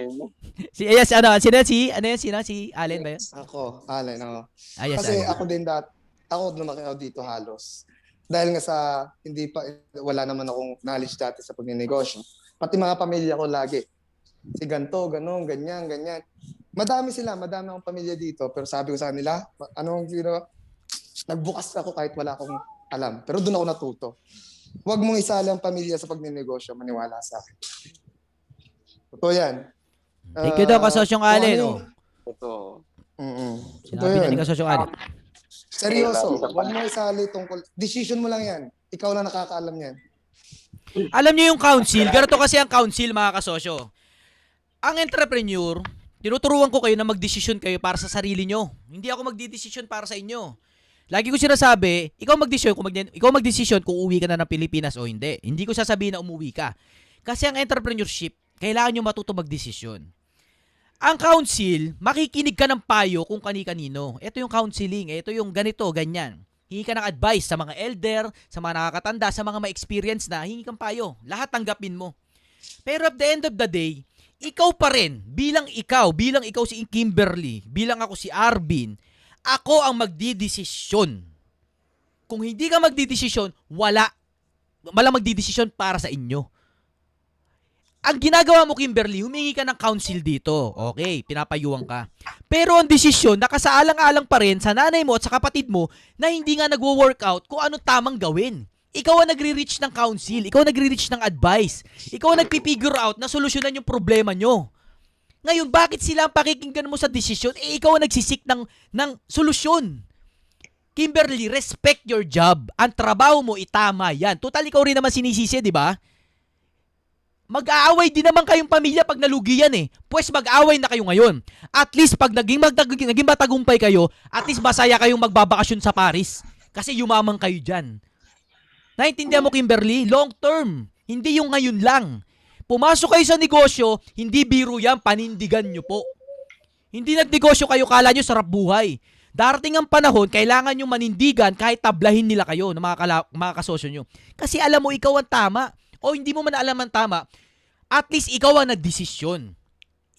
Si, yes, ano, sino, si, ano yan, sino, si Allen ba yan? Ako, Allen, ako. Ah, yes, kasi Allen. Ako din dati, ako lumaki ako dito halos. Dahil nga sa, hindi pa, wala naman akong knowledge dati sa pagninegosyo. Pati mga pamilya ko lagi. Si ganto, ganong, ganyan, ganyan. Madami sila, madami akong pamilya dito. Pero sabi ko sa nila, anong, you know, nagbukas ako kahit wala akong alam. Pero doon ako natuto. Huwag mong isali ang pamilya sa pagninegosyo. Maniwala sa akin. Totoo yan. Thank you daw, kasosyong Allen. Totoo. Sinabi na ni kasosyong Allen. Seryoso, huwag mong isali tungkol. Decision mo lang yan. Ikaw lang nakakaalam yan. Alam niyo yung council, ganito kasi ang council mga kasosyo. Ang entrepreneur, tinuturuan ko kayo na magdesisyon kayo para sa sarili nyo. Hindi ako magdidesisyon para sa inyo. Lagi ko sinasabi, ikaw magdesisyon kung mag- ikaw magdesisyon kung uuwi ka na ng Pilipinas o hindi. Hindi ko sasabihin na umuwi ka. Kasi ang entrepreneurship, kailangan nyo matuto magdesisyon. Ang council, makikinig ka ng payo kung kani-kanino. Ito yung counseling, ito yung ganito, ganyan. Hingi ka ng advice sa mga elder, sa mga nakakatanda, sa mga ma-experience na, hingi kang payo. Lahat tanggapin mo. Pero at the end of the day, ikaw pa rin, bilang ikaw, bilang ikaw si Kimberly, bilang ako si Arvin, ako ang magdidesisyon. Kung hindi ka magdidesisyon, wala, wala magdidesisyon para sa inyo. Ang ginagawa mo, Kimberly, humingi ka ng counsel dito. Okay, pinapayuhan ka. Pero ang desisyon, nakasaalang-alang pa rin sa nanay mo at sa kapatid mo na hindi nga nagwo-workout kung ano tamang gawin. Ikaw ang nagre-reach ng counsel, ikaw ang nagre-reach ng advice, ikaw ang nagpi-figure out na solusyonan yung problema nyo. Ngayon, bakit sila ang pakikinggan mo sa desisyon? Eh, ikaw ang nagsisik ng, ng solusyon. Kimberly, respect your job. Ang trabaho mo, itama yan. Total, ikaw rin naman sinisisi, di ba? Mag-aaway din naman kayong pamilya pag nalugi yan eh. Pwes mag-aaway na kayo ngayon. At least pag naging, magtag- naging matagumpay kayo, at least masaya kayong magbabakasyon sa Paris. Kasi yumaman kayo dyan. Naintindihan mo, Kimberly? Long term. Hindi yung ngayon lang. Pumasok kayo sa negosyo, hindi biro yan, panindigan nyo po. Hindi nagnegosyo kayo, kala nyo sarap buhay. Darating ang panahon, kailangan nyo manindigan kahit tablahin nila kayo ng mga, kala- mga kasosyo nyo. Kasi alam mo, ikaw ang tama. O hindi mo man alam ang tama, at least ikaw ang nagdesisyon.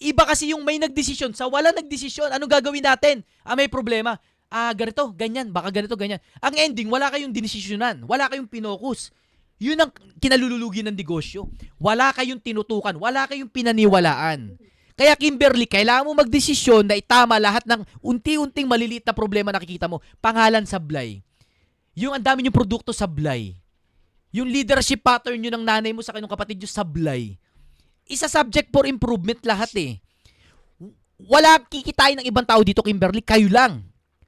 Iba kasi yung may nagdesisyon sa wala nagdesisyon. Anong gagawin natin? Ah, may problema. Ah, ganito, ganyan, baka ganito, ganyan. Ang ending, wala kayong dinisisyonan. Wala kayong pinokus. Yun ang kinalululugi ng negosyo. Wala kayong tinutukan. Wala kayong pinaniwalaan. Kaya Kimberly, kailangan mo magdesisyon na itama lahat ng unti-unting maliliit na problema na nakikita mo. Pangalan sablay. Yung ang dami yung produkto sablay. Yung leadership pattern yun ng nanay mo sa kanyang kapatid yung sablay. Isa subject for improvement lahat eh. Wala kikitain ng ibang tao dito Kimberly, kayo lang.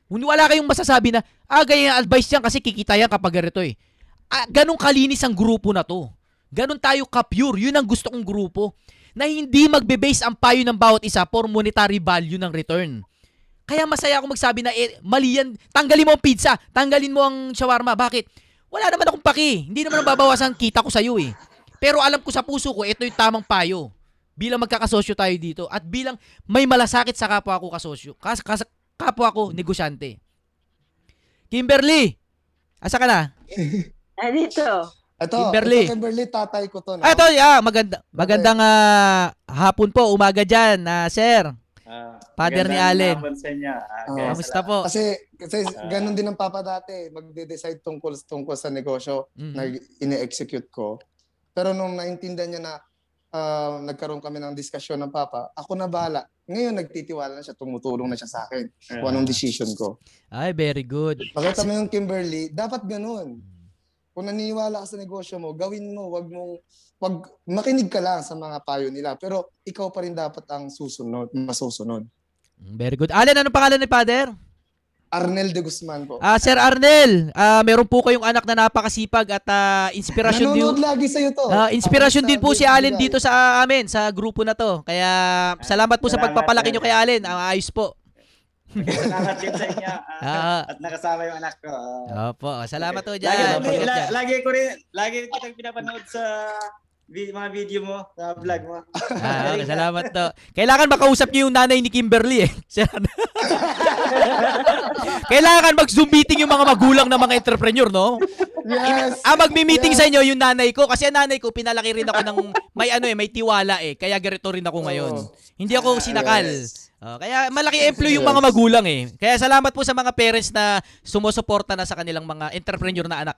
Wala kayong masasabi na, ah ganyan advice yan kasi kikita yan kapag ganito eh. Ah, ganun kalinis ang grupo na to. Ganun tayo ka-pure. Yun ang gusto kong grupo. Na hindi magbe-base ang payo ng bawat isa for monetary value ng return. Kaya masaya ako magsabi na eh, mali yan, tanggalin mo ang pizza, tanggalin mo ang shawarma. Bakit? Wala naman akong paki. Hindi naman nababawasan kita ko sa iyo eh. Pero alam ko sa puso ko, ito yung tamang payo. Bilang magkakasosyo tayo dito at bilang may malasakit sa kapwa ko kasosyo, kas, kas, kapwa ko negosyante. Kimberly, asa ka na? Dito. Ito, Kimberly. Ito Kimberly, tatay ko to. No? Ah, ito, yeah, maganda, magandang uh, hapon po, umaga dyan, uh, sir. Uh, Father ni Allen. Kamusta uh, po? Kasi, kasi uh, ganun din ang papa dati, magde-decide tungkol, tungkol sa negosyo mm-hmm. na ine-execute ko. Pero nung naintindihan niya na uh, nagkaroon kami ng diskusyon ng papa, ako na bahala. Ngayon, nagtitiwala na siya, tumutulong na siya sa akin uh, kung anong decision ko. Ay, very good. Pakita mo yung Kimberly, dapat ganun. Kung naniniwala ka sa negosyo mo, gawin mo, wag mong wag makinig ka lang sa mga payo nila, pero ikaw pa rin dapat ang susunod, masusunod. Very good. Allen, anong pangalan ni Father? Arnel de Guzman po. Ah, Sir Arnel, ah, meron po kayong anak na napakasipag at ah, inspirasyon din. Nanonood lagi sa iyo to. Ah, inspirasyon din po si Allen dito sa amin, sa grupo na to. Kaya salamat po sa pagpapalaki niyo kay Allen. Ang ayos po. Salamat din sa inyo uh, uh, at nakasama yung anak ko. Uh, Opo, salamat okay. to dyan. Lagi, lagi, lagi, lagi ko rin, lagi kitang pinapanood sa vi- mga video mo, sa vlog mo. Ah, okay, salamat to. Kailangan makausap niyo yung nanay ni Kimberly eh. Kailangan mag-Zoom meeting yung mga magulang ng mga entrepreneur, no? Yes. Ah, magmi-meeting yes. sa inyo yung nanay ko kasi ang nanay ko pinalaki rin ako ng may ano eh, may tiwala eh. Kaya ganito rin ako ngayon. Oh. Hindi ako sinakal. Yes. Oh, kaya malaki employ yung mga magulang eh. Kaya salamat po sa mga parents na sumusuporta na sa kanilang mga entrepreneur na anak.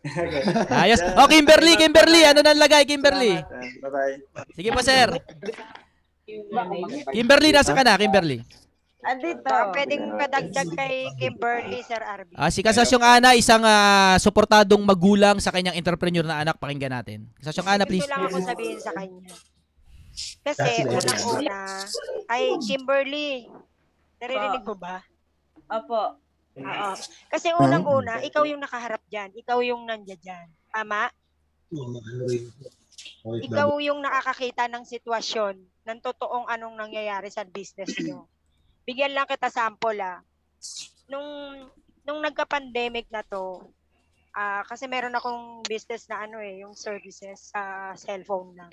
Okay. Ayos. Oh, Kimberly, Kimberly. Ano nang lagay, Kimberly? Bye-bye. Sige po, sir. Kimberly, nasa ka na, Kimberly? Andito. Pwedeng padagdag kay Kimberly, Sir Arby. Ah, si Kasasyong Ana, isang uh, suportadong magulang sa kanyang entrepreneur na anak. Pakinggan natin. Kasasyong Ana, please. Ito lang ako sabihin sa kanya. Kasi unang-una, ay Kimberly, naririnig mo ba? Opo. Oo. Kasi unang-una, ikaw yung nakaharap dyan. Ikaw yung nandiyan dyan. Tama? Ikaw yung nakakakita ng sitwasyon, ng totoong anong nangyayari sa business nyo. Bigyan lang kita sample ah. Nung, nung nagka-pandemic na to, uh, kasi meron akong business na ano eh, yung services sa uh, cellphone lang.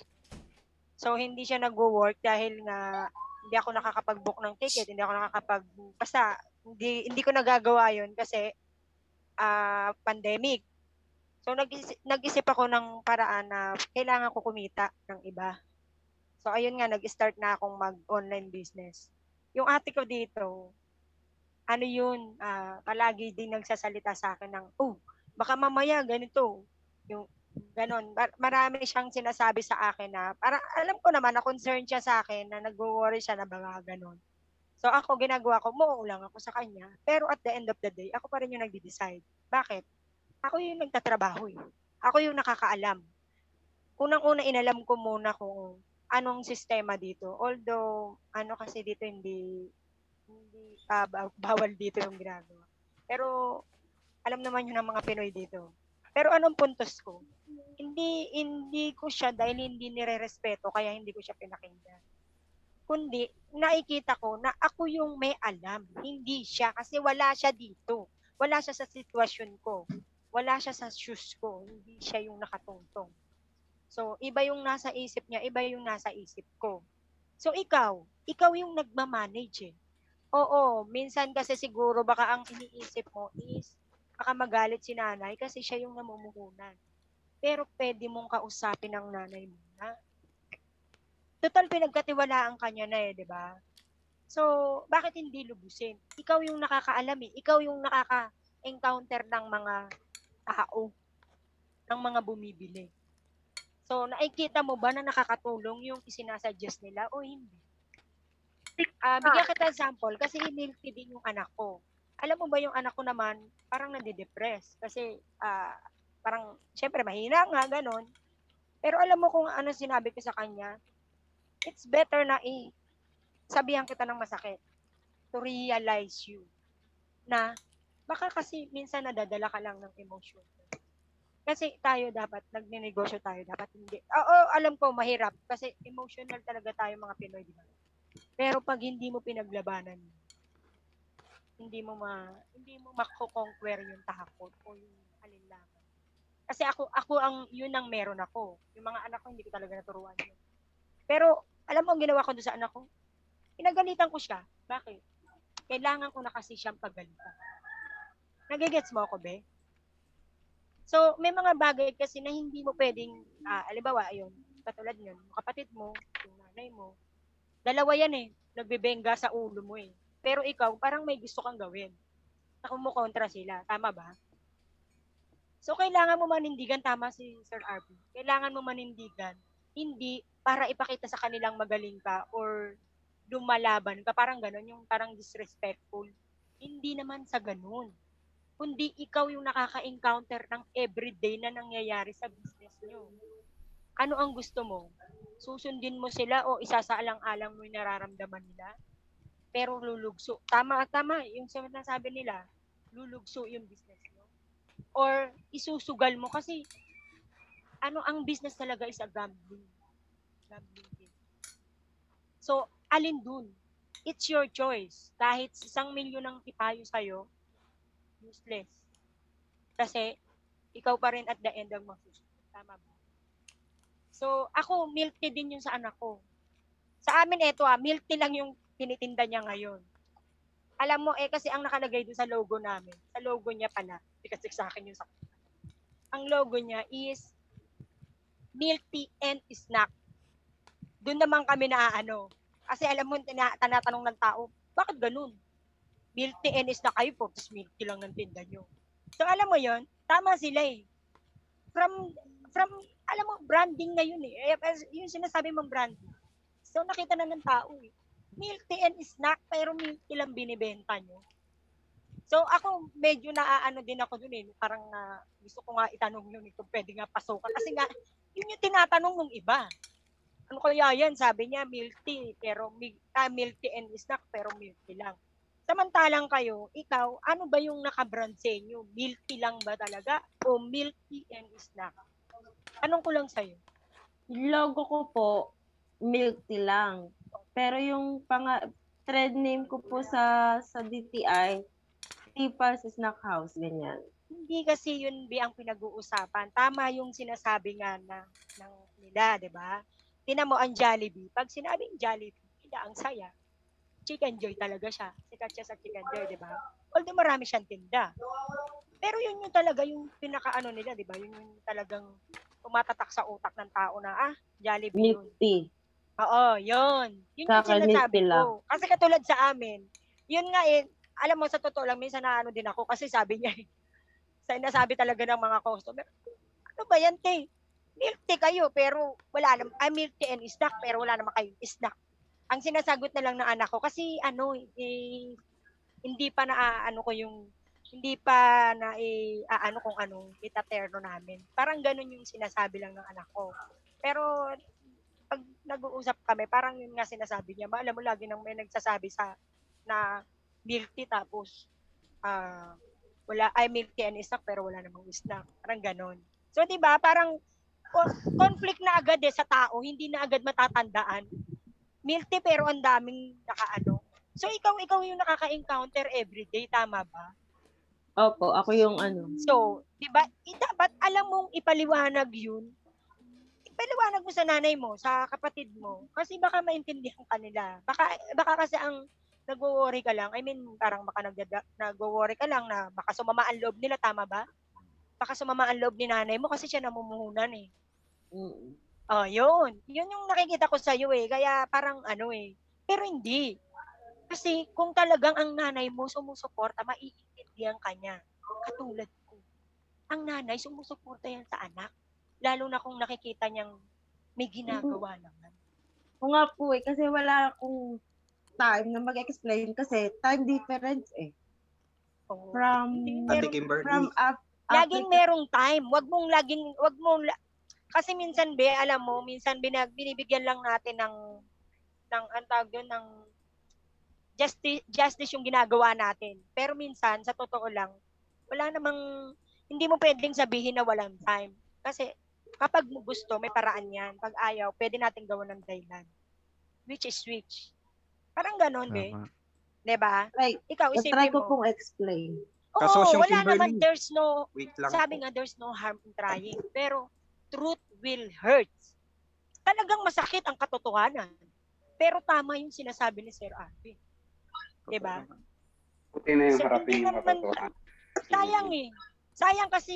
So, hindi siya nag-work dahil nga hindi ako nakakapag-book ng ticket, hindi ako nakakapag... Basta, hindi, hindi ko nagagawa yun kasi uh, pandemic. So, nag-isip, nag-isip ako ng paraan na kailangan ko kumita ng iba. So, ayun nga, nag-start na akong mag-online business. Yung ate ko dito, ano yun, uh, palagi din nagsasalita sa akin ng, oh, baka mamaya ganito. Yung, Ganon. Marami siyang sinasabi sa akin na, para alam ko naman na concern siya sa akin, na nag-worry siya na baka ganon. So ako, ginagawa ko, mo lang ako sa kanya. Pero at the end of the day, ako pa rin yung nagde-decide. Bakit? Ako yung nagtatrabaho eh. Ako yung nakakaalam. Unang-una, inalam ko muna kung anong sistema dito. Although, ano kasi dito hindi, hindi uh, bawal dito yung ginagawa. Pero, alam naman yun ng mga Pinoy dito. Pero anong puntos ko? Hindi hindi ko siya, dahil hindi nirerespeto, kaya hindi ko siya pinakinggan. Kundi, nakikita ko na ako yung may alam. Hindi siya, kasi wala siya dito. Wala siya sa sitwasyon ko. Wala siya sa shoes ko. Hindi siya yung nakatungtong. So, iba yung nasa isip niya, iba yung nasa isip ko. So, ikaw, ikaw yung nagmamanage eh. Oo, minsan kasi siguro baka ang iniisip mo is, baka magalit si nanay kasi siya yung namumuhunan. Pero pwede mong kausapin ang nanay mo na. Total, pinagkatiwalaan ka niya na eh, di ba? So, bakit hindi lubusin? Ikaw yung nakakaalam eh. Ikaw yung nakaka-encounter ng mga tao, ng mga bumibili. So, nakikita mo ba na nakakatulong yung isinasuggest nila o hindi? Uh, bigyan kita example kasi inilti din yung anak ko. Alam mo ba yung anak ko naman, parang nade-depress. Kasi, uh, parang, syempre, mahina nga, ganun. Pero alam mo kung ano sinabi ko sa kanya, it's better na eh, sabihan kita ng masakit, to realize you, na, baka kasi minsan nadadala ka lang ng emotion. Kasi tayo dapat, nagninegosyo tayo, dapat hindi. Oo, alam ko, mahirap. Kasi emotional talaga tayo mga Pinoy, di ba? Pero pag hindi mo pinaglabanan, hindi mo ma hindi mo mako-conquer yung takot o yung alinlangan. Kasi ako ako ang yun ang meron ako. Yung mga anak ko hindi ko talaga naturuan yun. Pero alam mo ang ginawa ko doon sa anak ko? Pinagalitan ko siya. Bakit? Kailangan ko na kasi siyang pagalitan. Nagigets mo ako, be? So, may mga bagay kasi na hindi mo pwedeng ah, alibawa, ayun, katulad niyon, yung kapatid mo, yung nanay mo. Dalawa yan eh, nagbebengga sa ulo mo eh. Pero ikaw, parang may gusto kang gawin. Nakumukontra sila. Tama ba? So, kailangan mo manindigan. Tama si Sir R P. Kailangan mo manindigan. Hindi para ipakita sa kanilang magaling ka or lumalaban ka. Parang ganun, yung parang disrespectful. Hindi naman sa ganun. Kundi ikaw yung nakaka-encounter ng everyday na nangyayari sa business nyo. Ano ang gusto mo? Susundin mo sila o isasaalang-alang mo yung nararamdaman nila? Pero lulugso. Tama at tama, yung sinasabi nila, lulugso yung business mo. Or isusugal mo kasi ano ang business talaga is a gambling. Gambling game. So, alin dun? It's your choice. Kahit isang milyon ang ipayo sa'yo, useless. Kasi, ikaw pa rin at the end ang masusunod. Tama ba? So, ako, milk tea din yung sa anak ko. Sa amin, eto ah, milk tea lang yung tinitinda niya ngayon. Alam mo, eh, kasi ang nakalagay doon sa logo namin, sa logo niya pala, kasi sa akin yung sakit. Ang logo niya is milk tea and snack. Doon naman kami naaano. Kasi alam mo, tinatanong ng tao, bakit ganun? Milk tea and snack kayo po, tapos milk tea lang ng tinda nyo. So alam mo yon, tama sila eh. From, from alam mo, branding na yun eh. Yung sinasabi mong branding. So nakita na ng tao eh. Milk tea and snack, pero milk tea lang binibenta nyo. So ako, medyo naaano din ako dun eh. Parang uh, gusto ko nga itanong nyo nito, pwede nga pasokan. Kasi nga, yun yung tinatanong ng iba. Ano kaya yan? Sabi niya, milk tea, pero, ah, milk tea and snack, pero milk tea lang. Samantalang kayo, ikaw, ano ba yung nakabrand sa inyo? Milk tea lang ba talaga? O milk tea and snack? Anong kulang sa'yo? Logo ko po, milk tea lang. Pero yung panga- thread name ko po sa sa D T I, Tipas Snack House, ganyan. Hindi kasi yun bi ang pinag-uusapan. Tama yung sinasabi nga na, ng nila, di ba? Tingnan mo ang Jollibee. Pag sinabing Jollibee, hindi ang saya. Chicken Joy talaga siya. Sikat siya sa Chicken Joy, di ba? Although marami siyang tinda. Pero yun yung talaga yung pinakaano nila, di ba? Yun yung talagang tumatatak sa utak ng tao na, ah, Jollibee yun. Nifty. Oo, yun. Yun yung sinasabi ko. Kasi katulad sa amin, yun nga eh, alam mo, sa totoo lang, minsan na ano din ako, kasi sabi niya eh, sinasabi talaga ng mga customer, ano ba yan, te? Milty kayo, pero wala naman. I'm milty and snack, pero wala naman kayong snack. Ang sinasagot na lang ng anak ko, kasi ano, eh, hindi pa na, ano ko yung, hindi pa na, eh, ano kung anong itaterno namin. Parang ganun yung sinasabi lang ng anak ko. Pero, pag nag-uusap kami, parang yun nga sinasabi niya, alam mo, lagi nang may nagsasabi sa, na, milty, tapos, ah, uh, wala, ay milty and snack, pero wala namang snack. Parang ganun. So, diba, parang conflict na agad eh sa tao, hindi na agad matatandaan. Milty, pero ang daming nakaano. So, ikaw, ikaw yung nakaka-encounter everyday, tama ba? Opo, ako yung ano. So, diba, dapat alam mong ipaliwanag yun. Ipaliwanag mo sa nanay mo, sa kapatid mo, kasi baka maintindihan kanila. Baka, baka kasi ang nag-worry ka lang. I mean, parang baka nag-worry ka lang na baka sumama ang loob nila, tama ba? Baka sumama ang loob ni nanay mo kasi siya namumuhunan eh. Mm. Oh, yun. Yun yung nakikita ko sa'yo eh. Kaya parang ano eh. Pero hindi. Kasi kung talagang ang nanay mo sumusuporta, maiintindihan ka niya. Katulad ko. Ang nanay sumusuporta yan sa anak. Lalo na kung nakikita niyang may ginagawa naman. O nga po eh. Kasi wala akong time na mag-explain kasi time difference eh. Oh, from Ate Kimberly. From up, up laging merong time. Wag mong laging wag mong kasi minsan be alam mo, minsan binag, binibigyan lang natin ng ng antag doon ng justice justice yung ginagawa natin. Pero minsan sa totoo lang, wala namang hindi mo pwedeng sabihin na walang time. Kasi kapag mo gusto, may paraan 'yan. Pag ayaw, pwede nating gawin ng dahilan. Which is which. Parang ganon, eh. Diba? Like, ikaw, isipin mo. Try ko pong explain. Oo, oh, wala Kimberly. Naman, there's no, sabi po. Nga, there's no harm in trying. Pero, truth will hurt. Talagang masakit ang katotohanan. Pero tama yung sinasabi ni Sir Alvin. Diba? Puti na yung so, harapin yung katotohanan. Sayang eh. Sayang kasi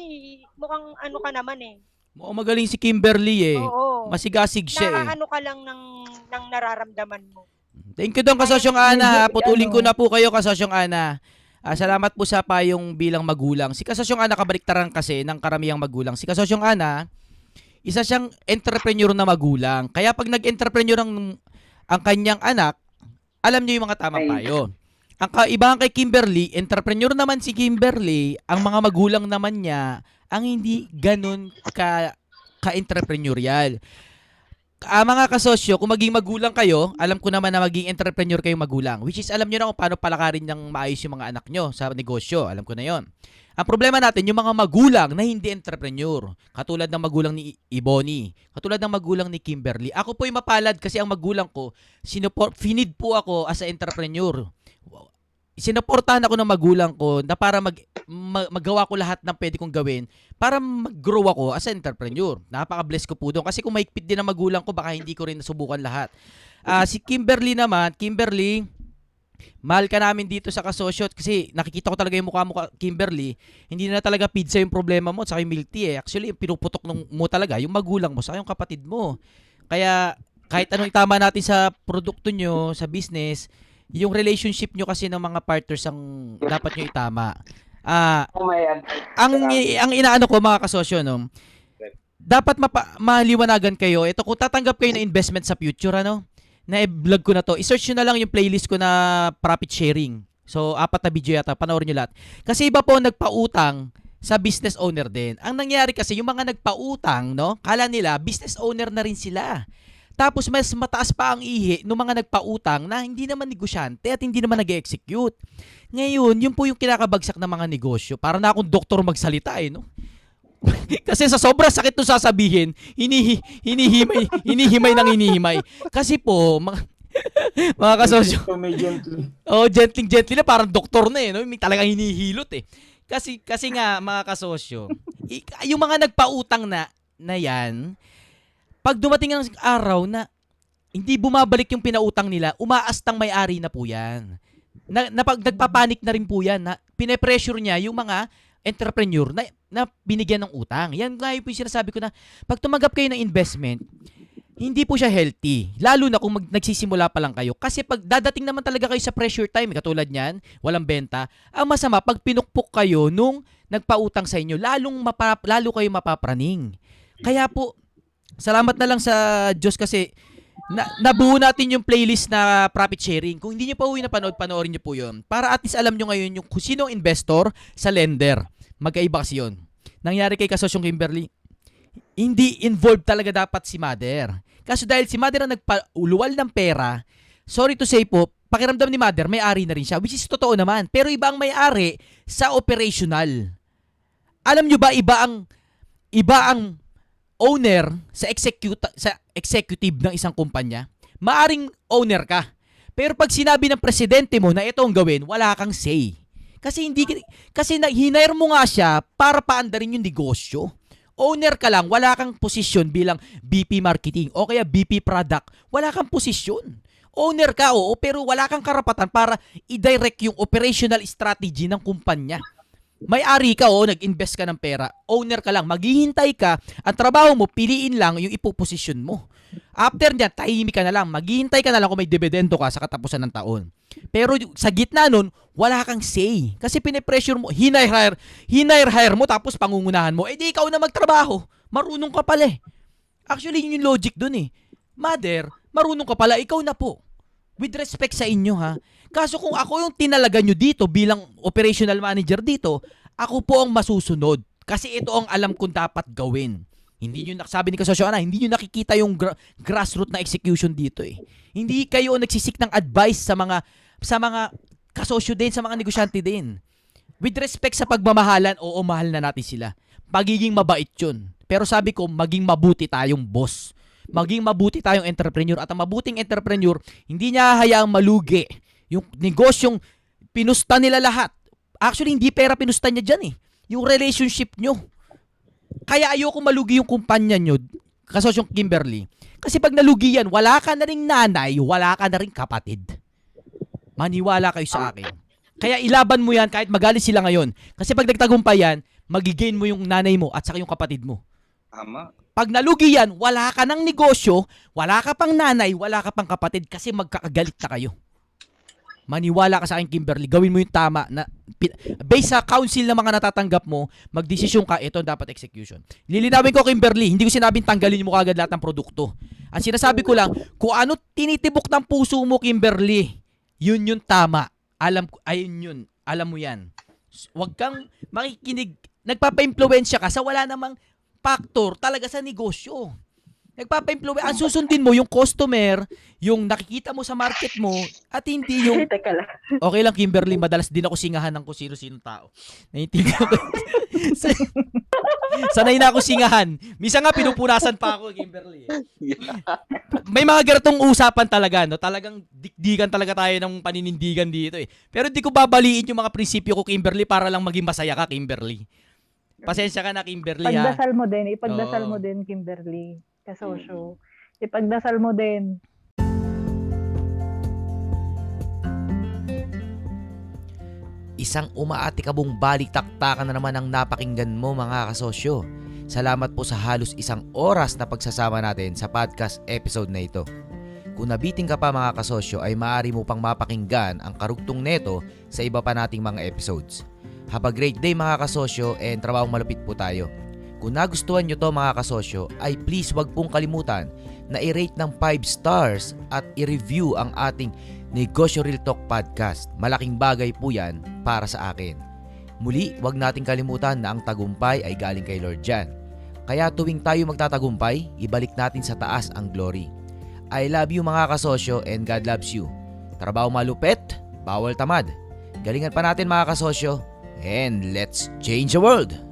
mukhang ano ka naman eh. Mukhang magaling si Kimberly eh. Oo, masigasig siya eh. Ano ka lang ng, ng nararamdaman mo. Thank you doon, Kasosyong Ana. Putulin ko na po kayo, Kasosyong Ana. Uh, salamat po sa payong bilang magulang. Si Kasosyong Ana, kabaliktaran kasi ng karamihang magulang. Si Kasosyong Ana, isa siyang entrepreneur na magulang. Kaya pag nag-entrepreneur ang, ang kanyang anak, alam niyo yung mga tamang payo. Ang kaibahan kay Kimberly, entrepreneur naman si Kimberly, ang mga magulang naman niya, ang hindi ganun ka, ka-entrepreneurial. Ah, mga kasosyo, kung maging magulang kayo, alam ko naman na maging entrepreneur kayong magulang. Which is, alam nyo na kung paano palakarin ng maayos yung mga anak nyo sa negosyo. Alam ko na yon. Ang problema natin, yung mga magulang na hindi entrepreneur. Katulad ng magulang ni Iboni. Katulad ng magulang ni Kimberly. Ako po yung mapalad kasi ang magulang ko, sinuport, finid po ako as a entrepreneur. Sinuportahan ako ng magulang ko na para mag, mag, magawa ko lahat ng pwede kong gawin para mag-grow ako as an entrepreneur. Napaka-bless ko po doon. Kasi kung mahigpit din ang magulang ko, baka hindi ko rin nasubukan lahat. Uh, si Kimberly naman, Kimberly, mahal ka namin dito sa Kasosyo kasi nakikita ko talaga yung mukha mo, Kimberly. Hindi na talaga pizza yung problema mo at saka yung milty eh. Actually, yung pinuputok mo talaga, yung magulang mo, saka yung kapatid mo. Kaya kahit anong itama natin sa produkto nyo, sa business, yung relationship nyo kasi ng mga partners ang dapat nyo itama. Ah, uh, oh ang ang inaano ko mga kasosyo no. Dapat mapa, maliwanagan kayo. Ito kung tatanggap kayo ng investment sa future ano, na i-vlog ko na to. I-search nyo na lang yung playlist ko na profit sharing. So apat na video yata, panoorin nyo lahat. Kasi iba po nagpautang sa business owner din. Ang nangyari kasi yung mga nagpautang no, kala nila business owner na rin sila. Tapos mas mataas pa ang ihi ng mga nagpautang na hindi naman negosyante at hindi naman nag-execute. Ngayon, yun po yung kinakabagsak ng mga negosyo. Para na akong doktor magsalita eh, no? Kasi sa sobrang sakit nung sasabihin, hinihi, hinihimay, hinihimay ng hinihimay. Kasi po, mga, mga kasosyo. Oh, gently-gently na, parang doktor na eh, no? May talagang hinihilot eh. Kasi, kasi nga, mga kasosyo, yung mga nagpautang na, na yan, pag dumating ang araw na hindi bumabalik yung pinautang nila, umaastang may-ari na po yan. Na, na pag, nagpapanik na rin po yan. Na, pinapressure niya yung mga entrepreneur na, na binigyan ng utang. Yan nga yung sinasabi ko na pag tumanggap kayo ng investment, hindi po siya healthy. Lalo na kung mag, nagsisimula pa lang kayo. Kasi pag dadating naman talaga kayo sa pressure time, katulad niyan, walang benta, ang masama pag pinukpok kayo nung nagpautang sa inyo, lalong mapa, lalo kayo mapapraning. Kaya po, salamat na lang sa Diyos kasi na, nabuo natin yung playlist na profit sharing. Kung hindi nyo pa huwi na panood, panoorin nyo po yun. Para at least alam nyo ngayon yung kung sino ang investor sa lender. Magkaiba kasi yun. Nangyari kay Kasosyong Kimberly, hindi involved talaga dapat si mother. Kaso dahil si mother ang nagpauluwal ng pera, sorry to say po, pakiramdam ni mother, may-ari na rin siya, which is totoo naman. Pero iba ang may-ari sa operational. Alam nyo ba, iba ang, iba ang owner sa, executa, sa executive ng isang kumpanya? Maaring owner ka. Pero pag sinabi ng presidente mo na ito ang gawin, wala kang say. Kasi hindi, kasi hinire mo nga siya para paandarin yung negosyo. Owner ka lang, wala kang posisyon bilang V P marketing o kaya V P product. Wala kang posisyon. Owner ka, oo, pero wala kang karapatan para i-direct yung operational strategy ng kumpanya. May-ari ka, oo, nag-invest ka ng pera. Owner ka lang, maghihintay ka. Ang trabaho mo, piliin lang yung ipoposisyon mo. After niyan, tahimik ka na lang. Maghihintay ka na lang kung may dividendo ka sa katapusan ng taon. Pero sa gitna nun, wala kang say. Kasi pinipressure mo, hinire-hire, hinire-hire mo, tapos pangungunahan mo, eh di ikaw na magtrabaho. Marunong ka pala eh. Actually, yun yung logic dun eh. Mother, marunong ka pala, ikaw na po. With respect sa inyo ha. Kaso kung ako yung tinalaga nyo dito bilang operational manager dito, ako po ang masusunod. Kasi ito ang alam kong dapat gawin. Hindi nyo, sabi ni Kasosyo Ana, hindi nyo nakikita yung gra- grassroots na execution dito eh. Hindi kayo nagsisik ng advice sa mga, sa mga kasosyo din, sa mga negosyante din. With respect sa pagmamahalan, oo, mahal na natin sila. Magiging mabait yun. Pero sabi ko, maging mabuti tayong boss. Maging mabuti tayong entrepreneur. At ang mabuting entrepreneur, hindi niya hayaang malugi yung negosyong pinusta nila lahat. Actually, hindi pera pinusta niya dyan eh. Yung relationship nyo. Kaya ayoko malugi yung kumpanya nyo, Kasosyong Kimberly. Kasi pag nalugi yan, wala ka na rin nanay, wala ka na rin kapatid. Maniwala kayo sa akin. Kaya ilaban mo yan kahit magalit sila ngayon. Kasi pag nagtagumpay yan, magigain mo yung nanay mo at saka yung kapatid mo. Tama. Pag nalugi yan, wala ka ng negosyo, wala ka pang nanay, wala ka pang kapatid kasi magkakagalit na kayo. Maniwala ka sa akin, Kimberly. Gawin mo yung tama. Na, based sa counsel na mga natatanggap mo, magdesisyon ka, ito dapat execution. Lilinawin ko, Kimberly, hindi ko sinabing tanggalin mo kagad lahat ng produkto. Ang sinasabi ko lang, kung ano tinitibok ng puso mo, Kimberly, yun yung tama. Alam ko, ayun yun. Alam mo yan. Huwag kang makikinig. Nagpapa-influensya ka sa wala namang factor talaga sa negosyo. Nagpapa-influence. Ang susundin mo yung customer, yung nakikita mo sa market mo, at hindi yung... Okay lang, Kimberly. Madalas din ako singahan ng kung sino-sino tao. Naiintindihan ko. Sanay na ako singahan. Minsan nga, pinupunasan pa ako, Kimberly. May mga ganitong usapan talaga. No? Talagang dikdigan talaga tayo ng paninindigan dito. Eh. Pero di ko babaliin yung mga prinsipyo ko, Kimberly, para lang maging masaya ka, Kimberly. Pasensya ka na, Kimberly, ha? Ipagdasal mo din. Ipagdasal oh. mo din, Kimberly. Kasosyo. Ipagdasal mo din. Isang umaatikabong balik-taktakan na naman ang napakinggan mo, mga kasosyo. Salamat po sa halos isang oras na pagsasama natin sa podcast episode na ito. Kung nabiting ka pa, mga kasosyo, ay maaari mo pang mapakinggan ang karugtong neto sa iba pa nating mga episodes. Have a great day, mga kasosyo, and trabahong malupit po tayo. Kung nagustuhan nyo to, mga kasosyo, ay please wag pong kalimutan na i-rate ng five stars at i-review ang ating Negosyo Real Talk Podcast. Malaking bagay po yan para sa akin. Muli, wag nating kalimutan na ang tagumpay ay galing kay Lord Jan. Kaya tuwing tayo magtatagumpay, ibalik natin sa taas ang glory. I love you, mga kasosyo, and God loves you. Trabahong malupit, bawal tamad. Galingan pa natin, mga kasosyo. And let's change the world!